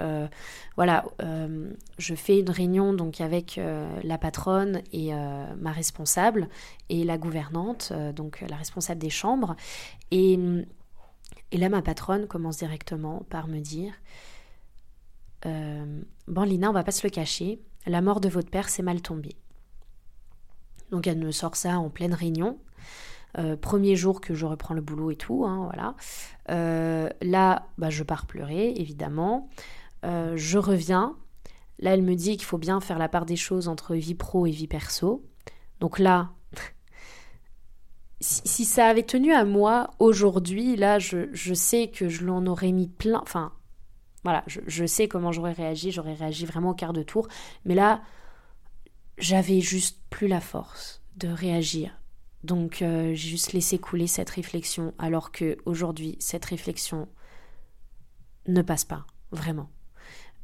je fais une réunion donc avec la patronne et ma responsable et la gouvernante, donc la responsable des chambres, et là ma patronne commence directement par me dire bon Lina, on va pas se le cacher, la mort de votre père c'est mal tombé. Donc elle me sort ça en pleine réunion. Premier jour que je reprends le boulot et tout, hein, voilà. Je pars pleurer, évidemment. Je reviens. Là, elle me dit qu'il faut bien faire la part des choses entre vie pro et vie perso. Donc là, si ça avait tenu à moi aujourd'hui, là, je sais que je l'en aurais mis plein. Enfin, voilà, je sais comment j'aurais réagi. J'aurais réagi vraiment au quart de tour. Mais là, j'avais juste plus la force de réagir. Donc j'ai juste laissé couler cette réflexion, alors qu'aujourd'hui, cette réflexion ne passe pas, vraiment.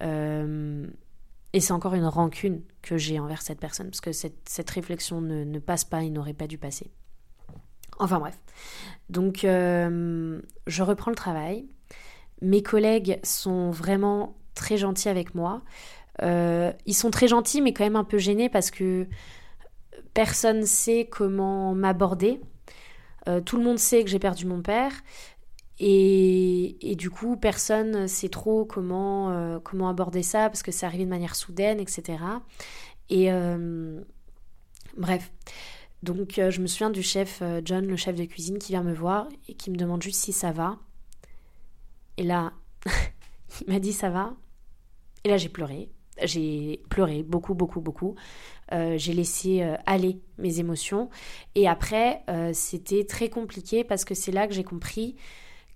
Et c'est encore une rancune que j'ai envers cette personne, parce que cette réflexion ne passe pas et n'aurait pas dû passer. Enfin bref. Donc je reprends le travail. Mes collègues sont vraiment très gentils avec moi. Ils sont très gentils, mais quand même un peu gênés, parce que personne ne sait comment m'aborder. Tout le monde sait que j'ai perdu mon père. Et du coup, personne ne sait trop comment aborder ça, parce que c'est arrivé de manière soudaine, etc. Et bref. Donc, je me souviens du chef, John, le chef de cuisine, qui vient me voir et qui me demande juste si ça va. Et là, il m'a dit ça va. Et là, j'ai pleuré. J'ai pleuré beaucoup. J'ai laissé aller mes émotions. Et après, c'était très compliqué parce que c'est là que j'ai compris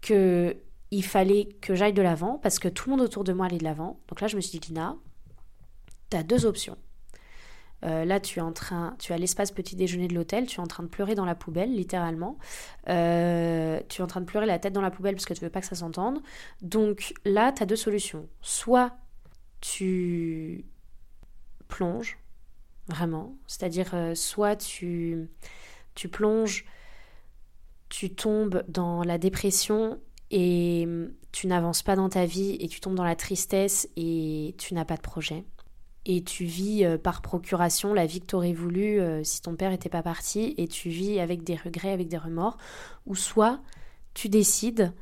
qu'il fallait que j'aille de l'avant parce que tout le monde autour de moi allait de l'avant. Donc là, je me suis dit, Lina, t'as deux options. Là, tu as l'espace petit déjeuner de l'hôtel, tu es en train de pleurer dans la poubelle, littéralement. Tu es en train de pleurer la tête dans la poubelle parce que tu veux pas que ça s'entende. Donc là, t'as deux solutions. Soit tu plonges, vraiment. C'est-à-dire, soit tu plonges, tu tombes dans la dépression et tu n'avances pas dans ta vie et tu tombes dans la tristesse et tu n'as pas de projet. Et tu vis par procuration la vie que tu aurais voulu si ton père n'était pas parti et tu vis avec des regrets, avec des remords. Ou soit tu décides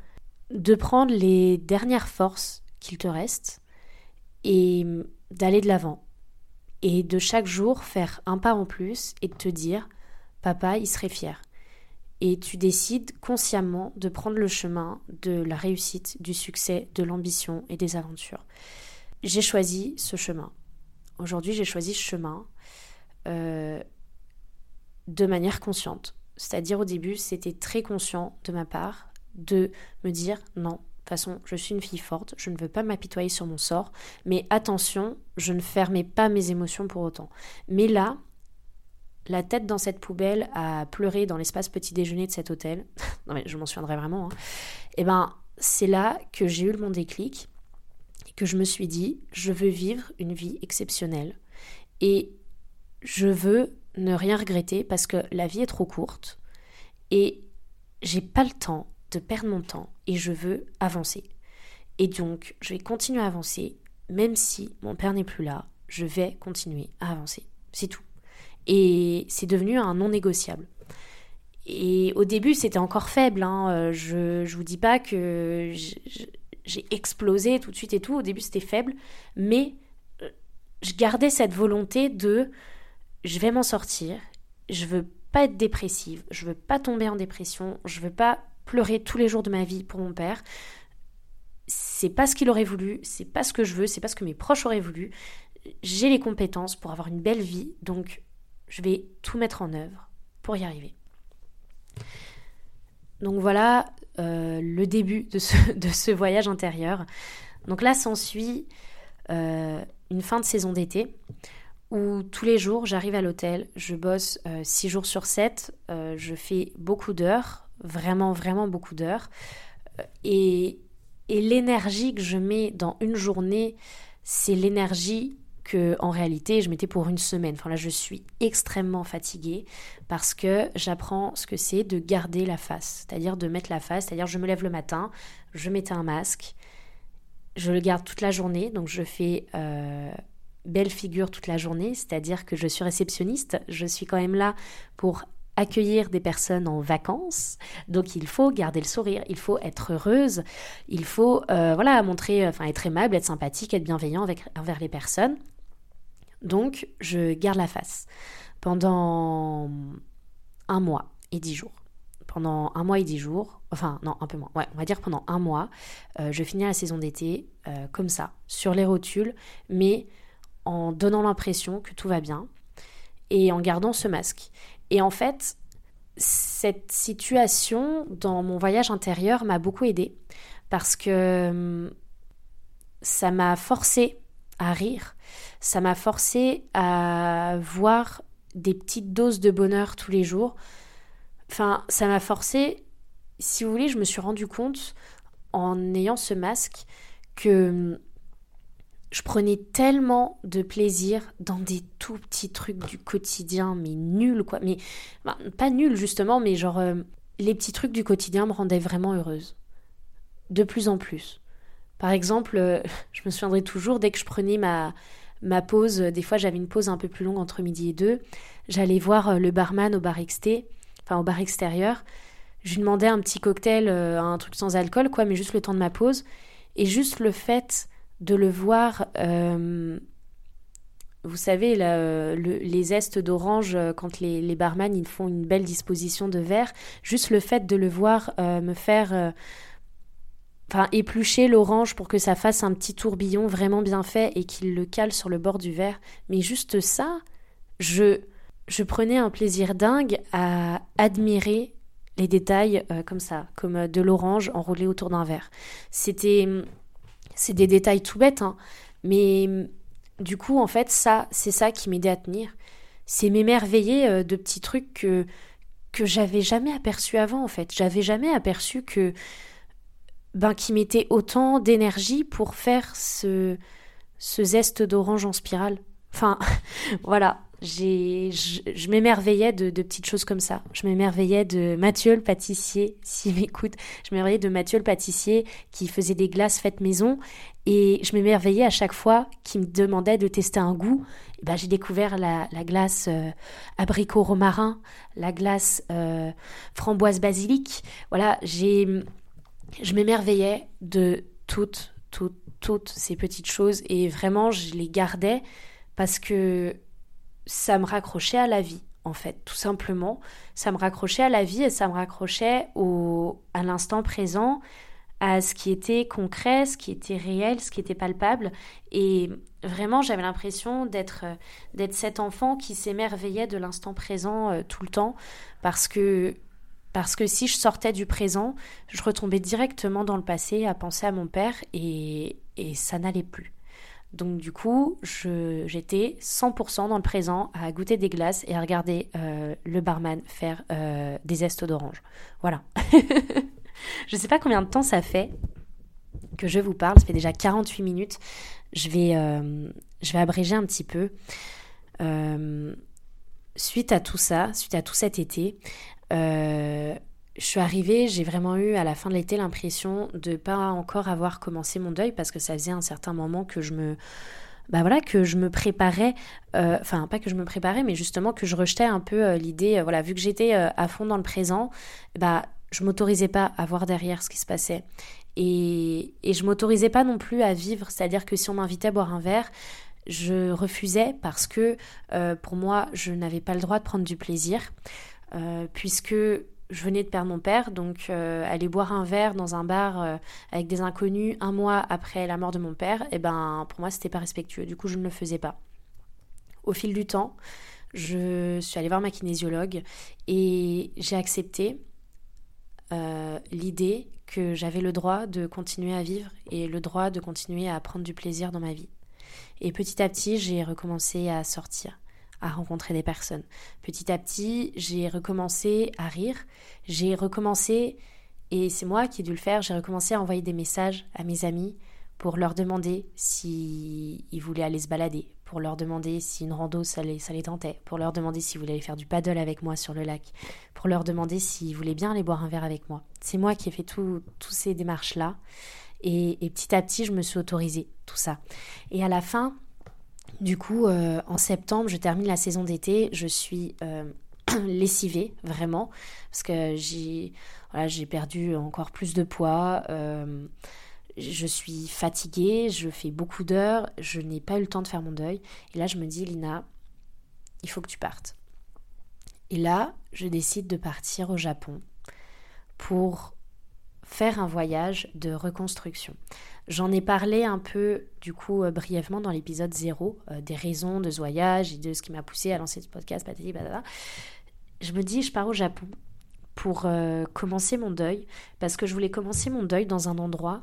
de prendre les dernières forces qu'il te reste et d'aller de l'avant, et de chaque jour faire un pas en plus, et de te dire « Papa, il serait fier ». Et tu décides consciemment de prendre le chemin de la réussite, du succès, de l'ambition et des aventures. J'ai choisi ce chemin. Aujourd'hui, j'ai choisi ce chemin de manière consciente. C'est-à-dire au début, c'était très conscient de ma part de me dire « Non ». De toute façon, je suis une fille forte, je ne veux pas m'apitoyer sur mon sort, mais attention, je ne fermais pas mes émotions pour autant. Mais là, la tête dans cette poubelle à pleurer dans l'espace petit déjeuner de cet hôtel, non mais je m'en souviendrai vraiment, hein. Et ben c'est là que j'ai eu mon déclic, que je me suis dit, je veux vivre une vie exceptionnelle et je veux ne rien regretter parce que la vie est trop courte et j'ai pas le temps de perdre mon temps et je veux avancer. Et donc, je vais continuer à avancer, même si mon père n'est plus là, je vais continuer à avancer. C'est tout. Et c'est devenu un non négociable. Et au début, c'était encore faible, hein. Je vous dis pas que j'ai explosé tout de suite et tout. Au début, c'était faible, mais je gardais cette volonté de je vais m'en sortir, je veux pas être dépressive, je veux pas tomber en dépression, je veux pas pleurer tous les jours de ma vie pour mon père, c'est pas ce qu'il aurait voulu, c'est pas ce que je veux, c'est pas ce que mes proches auraient voulu, j'ai les compétences pour avoir une belle vie, donc je vais tout mettre en œuvre pour y arriver. Donc voilà le début de ce voyage intérieur. Donc là s'ensuit une fin de saison d'été où tous les jours j'arrive à l'hôtel, je bosse 6 jours sur 7, je fais beaucoup d'heures, vraiment vraiment beaucoup d'heures, et l'énergie que je mets dans une journée, c'est l'énergie que en réalité je mettais pour une semaine. Enfin là je suis extrêmement fatiguée parce que j'apprends ce que c'est de garder la face, c'est-à-dire de mettre la face, c'est-à-dire je me lève le matin, je mettais un masque, je le garde toute la journée, donc je fais belle figure toute la journée, c'est-à-dire que je suis réceptionniste, je suis quand même là pour accueillir des personnes en vacances, donc il faut garder le sourire, il faut être heureuse, il faut voilà, montrer, enfin être aimable, être sympathique, être bienveillant envers les personnes. Donc je garde la face pendant 1 mois et 10 jours. Pendant 1 mois et 10 jours, enfin non, un peu moins, ouais, on va dire pendant 1 mois, je finis la saison d'été comme ça, sur les rotules, mais en donnant l'impression que tout va bien et en gardant ce masque. Et en fait, cette situation dans mon voyage intérieur m'a beaucoup aidée parce que ça m'a forcée à rire, ça m'a forcée à voir des petites doses de bonheur tous les jours. Enfin, ça m'a forcée, si vous voulez, je me suis rendu compte en ayant ce masque que je prenais tellement de plaisir dans des tout petits trucs du quotidien, mais nuls quoi. Mais ben, pas nuls justement, mais genre les petits trucs du quotidien me rendaient vraiment heureuse. De plus en plus. Par exemple, je me souviendrai toujours, dès que je prenais ma pause, des fois j'avais une pause un peu plus longue entre midi et 2, j'allais voir le barman au bar XT, enfin au bar extérieur, je lui demandais un petit cocktail, un truc sans alcool quoi, mais juste le temps de ma pause, et juste le fait de le voir, vous savez, les zestes d'orange, quand les barman ils font une belle disposition de verre, juste le fait de le voir me faire éplucher l'orange pour que ça fasse un petit tourbillon vraiment bien fait et qu'il le cale sur le bord du verre. Mais juste ça, je prenais un plaisir dingue à admirer les détails comme ça, comme de l'orange enroulée autour d'un verre. C'est des détails tout bêtes, hein. Mais du coup, en fait, ça, c'est ça qui m'aidait à tenir. C'est m'émerveiller de petits trucs que j'avais jamais aperçus avant, en fait. J'avais jamais aperçu que, ben, qu'ils mettaient autant d'énergie pour faire ce zeste d'orange en spirale. Enfin, voilà, je m'émerveillais de petites choses comme ça. Je m'émerveillais de Mathieu le pâtissier, s'il m'écoute. Je m'émerveillais de Mathieu le pâtissier qui faisait des glaces faites maison. Et je m'émerveillais à chaque fois qu'il me demandait de tester un goût. Et ben, j'ai découvert la glace abricot romarin, la glace framboise basilic. Voilà, je m'émerveillais de toutes ces petites choses. Et vraiment, je les gardais parce que ça me raccrochait à la vie, en fait, tout simplement. Ça me raccrochait à la vie et ça me raccrochait à l'instant présent, à ce qui était concret, ce qui était réel, ce qui était palpable. Et vraiment, j'avais l'impression d'être cet enfant qui s'émerveillait de l'instant présent tout le temps, parce que si je sortais du présent, je retombais directement dans le passé à penser à mon père et ça n'allait plus. Donc du coup, j'étais 100% dans le présent à goûter des glaces et à regarder le barman faire des zestes d'orange. Voilà. Je ne sais pas combien de temps ça fait que je vous parle. Ça fait déjà 48 minutes. Je vais abréger un petit peu. Suite à tout ça, suite à tout cet été, je suis arrivée, j'ai vraiment eu à la fin de l'été l'impression de ne pas encore avoir commencé mon deuil parce que ça faisait un certain moment que je me préparais, enfin pas que je me préparais, mais justement que je rejetais un peu l'idée, voilà, vu que j'étais à fond dans le présent, bah, je ne m'autorisais pas à voir derrière ce qui se passait et je ne m'autorisais pas non plus à vivre, c'est-à-dire que si on m'invitait à boire un verre, je refusais parce que pour moi, je n'avais pas le droit de prendre du plaisir puisque je venais de perdre mon père, donc aller boire un verre dans un bar avec des inconnus 1 mois après la mort de mon père, et ben pour moi c'était pas respectueux, du coup je ne le faisais pas. Au fil du temps, je suis allée voir ma kinésiologue et j'ai accepté l'idée que j'avais le droit de continuer à vivre et le droit de continuer à prendre du plaisir dans ma vie. Et petit à petit, j'ai recommencé à sortir, à rencontrer des personnes. Petit à petit, j'ai recommencé à rire. J'ai recommencé, et c'est moi qui ai dû le faire, j'ai recommencé à envoyer des messages à mes amis pour leur demander s'ils voulaient aller se balader, pour leur demander si une rando, ça les tentait, pour leur demander s'ils voulaient aller faire du paddle avec moi sur le lac, pour leur demander s'ils voulaient bien aller boire un verre avec moi. C'est moi qui ai fait toutes ces démarches-là. Et petit à petit, je me suis autorisée tout ça. Et à la fin, du coup, en septembre, je termine la saison d'été. Je suis lessivée, vraiment, parce que j'ai perdu encore plus de poids. Je suis fatiguée, je fais beaucoup d'heures, je n'ai pas eu le temps de faire mon deuil. Et là, je me dis, Lina, il faut que tu partes. Et là, je décide de partir au Japon pour faire un voyage de reconstruction. J'en ai parlé un peu, du coup, brièvement dans l'épisode 0, des raisons de ce voyage et de ce qui m'a poussée à lancer ce podcast, patati patata. Je me dis, je pars au Japon pour commencer mon deuil, parce que je voulais commencer mon deuil dans un endroit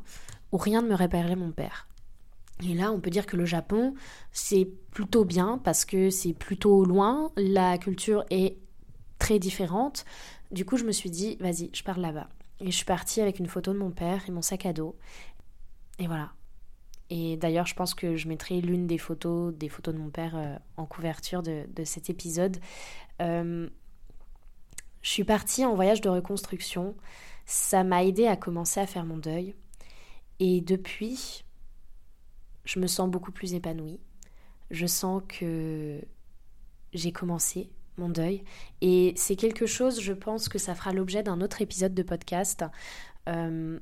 où rien ne me rappelait mon père. Et là, on peut dire que le Japon, c'est plutôt bien, parce que c'est plutôt loin, la culture est très différente. Du coup, je me suis dit, vas-y, je pars là-bas. Et je suis partie avec une photo de mon père et mon sac à dos. Et voilà. Et d'ailleurs, je pense que je mettrai l'une des photos de mon père en couverture de cet épisode. Je suis partie en voyage de reconstruction. Ça m'a aidée à commencer à faire mon deuil. Et depuis, je me sens beaucoup plus épanouie. Je sens que j'ai commencé mon deuil. Et c'est quelque chose, je pense que ça fera l'objet d'un autre épisode de podcast. Le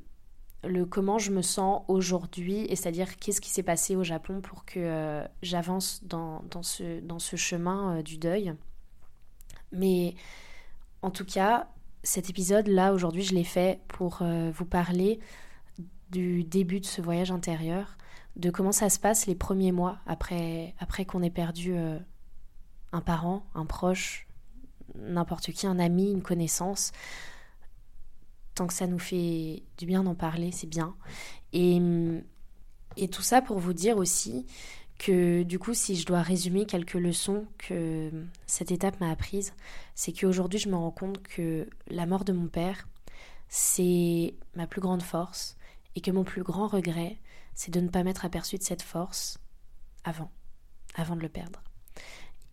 comment je me sens aujourd'hui, et c'est-à-dire qu'est-ce qui s'est passé au Japon pour que j'avance dans ce chemin du deuil. Mais en tout cas, cet épisode-là, aujourd'hui, je l'ai fait pour vous parler du début de ce voyage intérieur, de comment ça se passe les premiers mois après qu'on ait perdu un parent, un proche, n'importe qui, un ami, une connaissance. Tant que ça nous fait du bien d'en parler, c'est bien. Et tout ça pour vous dire aussi que, du coup, si je dois résumer quelques leçons que cette étape m'a apprises, c'est qu'aujourd'hui, je me rends compte que la mort de mon père, c'est ma plus grande force, et que mon plus grand regret, c'est de ne pas m'être aperçue de cette force avant de le perdre.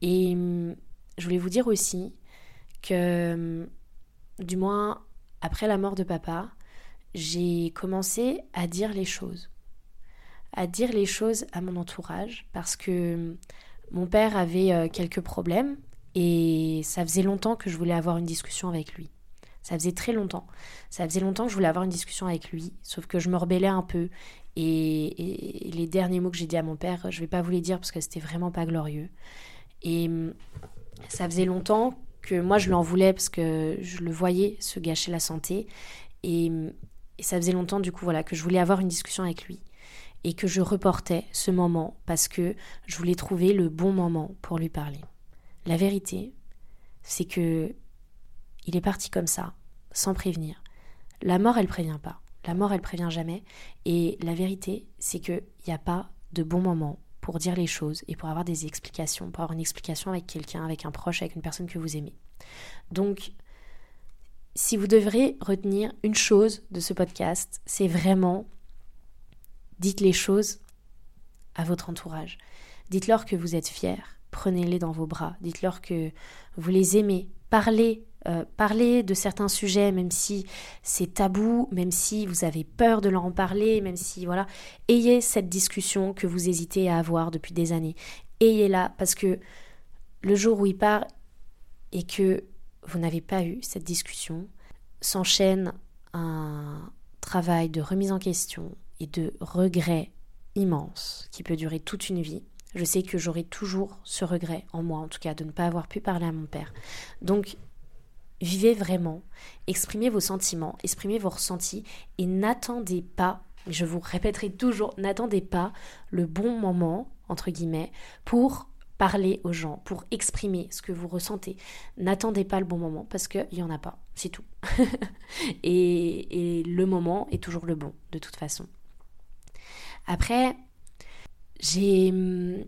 Et je voulais vous dire aussi que, du moins, après la mort de papa, j'ai commencé à dire les choses. À dire les choses à mon entourage, parce que mon père avait quelques problèmes et ça faisait longtemps que je voulais avoir une discussion avec lui. Ça faisait très longtemps. Ça faisait longtemps que je voulais avoir une discussion avec lui, sauf que je me rebellais un peu. Et les derniers mots que j'ai dit à mon père, je vais pas vous les dire parce que c'était vraiment pas glorieux. Et ça faisait longtemps que moi je l'en voulais parce que je le voyais se gâcher la santé, et ça faisait longtemps, du coup, voilà, que je voulais avoir une discussion avec lui et que je reportais ce moment parce que je voulais trouver le bon moment pour lui parler. La vérité, c'est que il est parti comme ça, sans prévenir. La mort, elle prévient pas. La mort, elle prévient jamais. Et la vérité, c'est que il y a pas de bon moment pour dire les choses et pour avoir des explications, pour avoir une explication avec quelqu'un, avec un proche, avec une personne que vous aimez. Donc, si vous devrez retenir une chose de ce podcast, c'est vraiment, dites les choses à votre entourage. Dites-leur que vous êtes fiers, prenez-les dans vos bras, dites-leur que vous les aimez, parlez de certains sujets, même si c'est tabou, même si vous avez peur de leur en parler, même si, voilà, ayez cette discussion que vous hésitez à avoir depuis des années. Ayez-la, parce que le jour où il part et que vous n'avez pas eu cette discussion, s'enchaîne un travail de remise en question et de regret immense qui peut durer toute une vie. Je sais que j'aurai toujours ce regret en moi, en tout cas, de ne pas avoir pu parler à mon père. Donc, vivez vraiment, exprimez vos sentiments, exprimez vos ressentis et n'attendez pas, je vous répéterai toujours, n'attendez pas le bon moment, entre guillemets, pour parler aux gens, pour exprimer ce que vous ressentez. N'attendez pas le bon moment parce qu'il n'y en a pas, c'est tout. et le moment est toujours le bon, de toute façon. Après, Je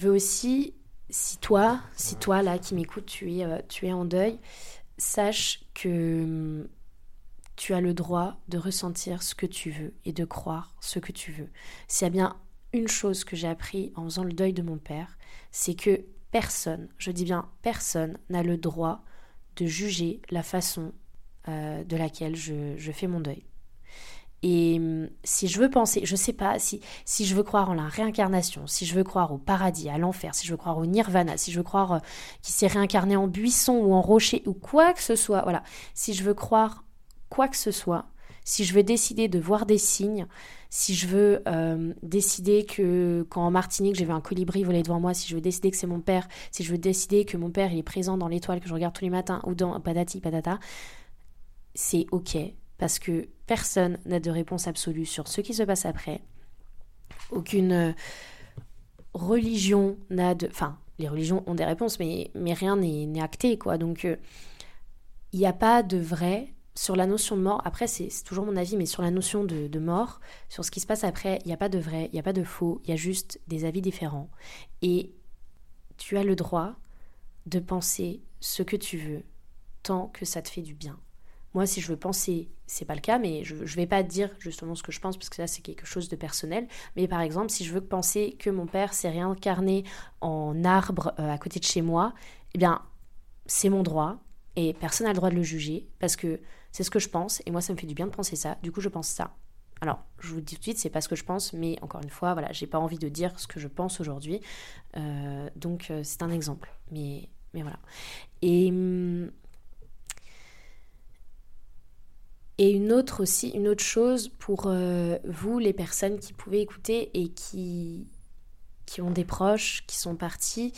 veux aussi, si toi là qui m'écoutes, tu es en deuil, sache que tu as le droit de ressentir ce que tu veux et de croire ce que tu veux. S'il y a bien une chose que j'ai appris en faisant le deuil de mon père, c'est que personne, je dis bien personne, n'a le droit de juger la façon de laquelle je fais mon deuil. Et si je veux penser, je sais pas, si je veux croire en la réincarnation, si je veux croire au paradis, à l'enfer, si je veux croire au nirvana, si je veux croire qu'il s'est réincarné en buisson ou en rocher ou quoi que ce soit, voilà, si je veux croire quoi que ce soit, si je veux décider de voir des signes, si je veux décider que quand en Martinique j'ai vu un colibri voler devant moi, si je veux décider que c'est mon père, si je veux décider que mon père il est présent dans l'étoile que je regarde tous les matins ou dans patati patata, c'est ok. Parce que personne n'a de réponse absolue sur ce qui se passe après. Aucune religion n'a de... Enfin, les religions ont des réponses, mais rien n'est acté, quoi. Donc, il n'y a pas de vrai... Sur la notion de mort, après, c'est toujours mon avis, mais sur la notion de mort, sur ce qui se passe après, il n'y a pas de vrai, il n'y a pas de faux, il y a juste des avis différents. Et tu as le droit de penser ce que tu veux, tant que ça te fait du bien. Moi, si je veux penser, c'est pas le cas, mais je vais pas dire justement ce que je pense, parce que ça, c'est quelque chose de personnel. Mais par exemple, si je veux penser que mon père s'est réincarné en arbre à côté de chez moi, eh bien, c'est mon droit, et personne n'a le droit de le juger, parce que c'est ce que je pense, et moi, ça me fait du bien de penser ça, du coup, je pense ça. Alors, je vous dis tout de suite, c'est pas ce que je pense, mais encore une fois, voilà, j'ai pas envie de dire ce que je pense aujourd'hui, donc c'est un exemple, mais voilà. Et une autre chose pour vous, les personnes qui pouvez écouter et qui ont des proches, qui sont partis,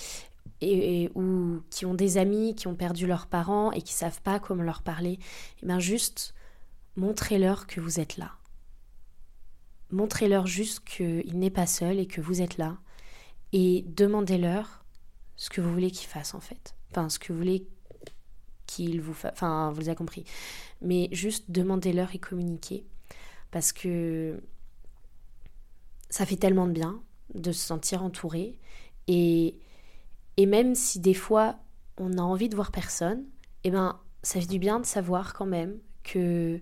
ou qui ont des amis, qui ont perdu leurs parents et qui ne savent pas comment leur parler, et bien juste montrez-leur que vous êtes là. Montrez-leur juste qu'il n'est pas seul et que vous êtes là. Et demandez-leur ce que vous voulez qu'ils fassent en fait. Enfin, ce que vous voulez qu'il vous fasse, enfin vous les avez compris, mais juste demandez-leur et communiquez, parce que ça fait tellement de bien de se sentir entouré, et même si des fois on a envie de voir personne, eh ben ça fait du bien de savoir quand même que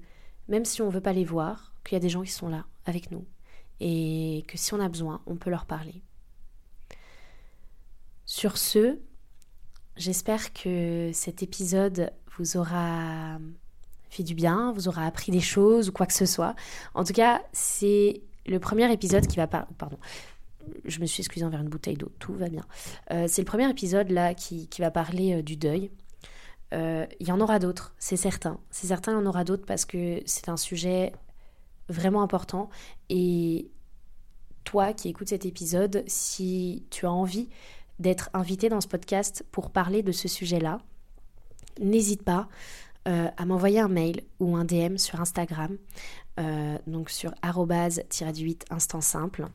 même si on veut pas les voir, qu'il y a des gens qui sont là avec nous et que si on a besoin, on peut leur parler. Sur ce, j'espère que cet épisode vous aura fait du bien, vous aura appris des choses ou quoi que ce soit. En tout cas, c'est le premier épisode qui va parler... Pardon, je me suis excusée envers une bouteille d'eau, tout va bien. C'est le premier épisode là qui va parler du deuil. Il y en aura d'autres, c'est certain. C'est certain, il y en aura d'autres parce que c'est un sujet vraiment important. Et toi qui écoutes cet épisode, si tu as envie d'être invité dans ce podcast pour parler de ce sujet-là, n'hésite pas à m'envoyer un mail ou un DM sur Instagram, donc sur @-instant-simple,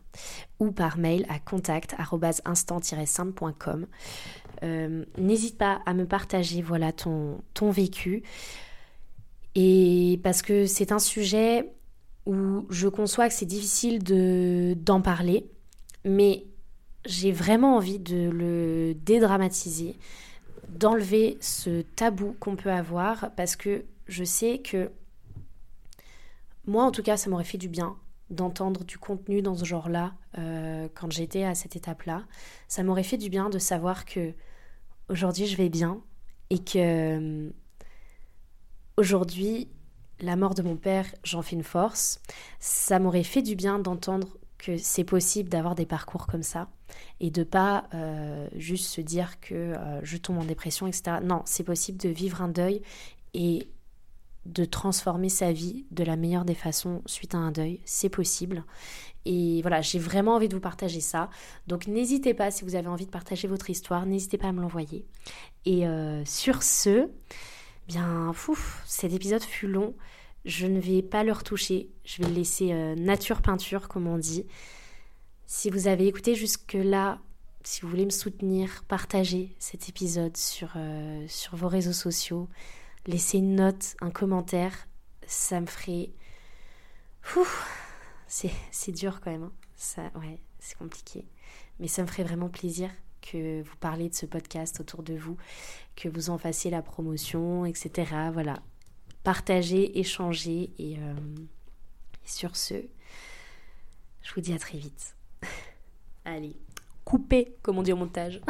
ou par mail à contact@instant-simple.com. N'hésite pas à me partager voilà, ton vécu, et parce que c'est un sujet où je conçois que c'est difficile d'en parler, mais j'ai vraiment envie de le dédramatiser, d'enlever ce tabou qu'on peut avoir, parce que je sais que moi, en tout cas, ça m'aurait fait du bien d'entendre du contenu dans ce genre-là quand j'étais à cette étape-là. Ça m'aurait fait du bien de savoir que aujourd'hui je vais bien et que aujourd'hui la mort de mon père, j'en fais une force. Ça m'aurait fait du bien d'entendre que c'est possible d'avoir des parcours comme ça et de pas juste se dire que je tombe en dépression, etc. Non, c'est possible de vivre un deuil et de transformer sa vie de la meilleure des façons suite à un deuil. C'est possible. Et voilà, j'ai vraiment envie de vous partager ça. Donc n'hésitez pas, si vous avez envie de partager votre histoire, n'hésitez pas à me l'envoyer. Et sur ce, bien, cet épisode fut long. Je ne vais pas le retoucher, je vais le laisser nature peinture comme on dit. Si vous avez écouté jusque-là, si vous voulez me soutenir, partagez cet épisode sur vos réseaux sociaux, laissez une note, un commentaire, ça me ferait c'est dur quand même. Hein. Ça, ouais, c'est compliqué. Mais ça me ferait vraiment plaisir que vous parliez de ce podcast autour de vous, que vous en fassiez la promotion, etc. Voilà, partagez, échangez. Et sur ce, je vous dis à très vite. Allez, coupez, comme on dit au montage.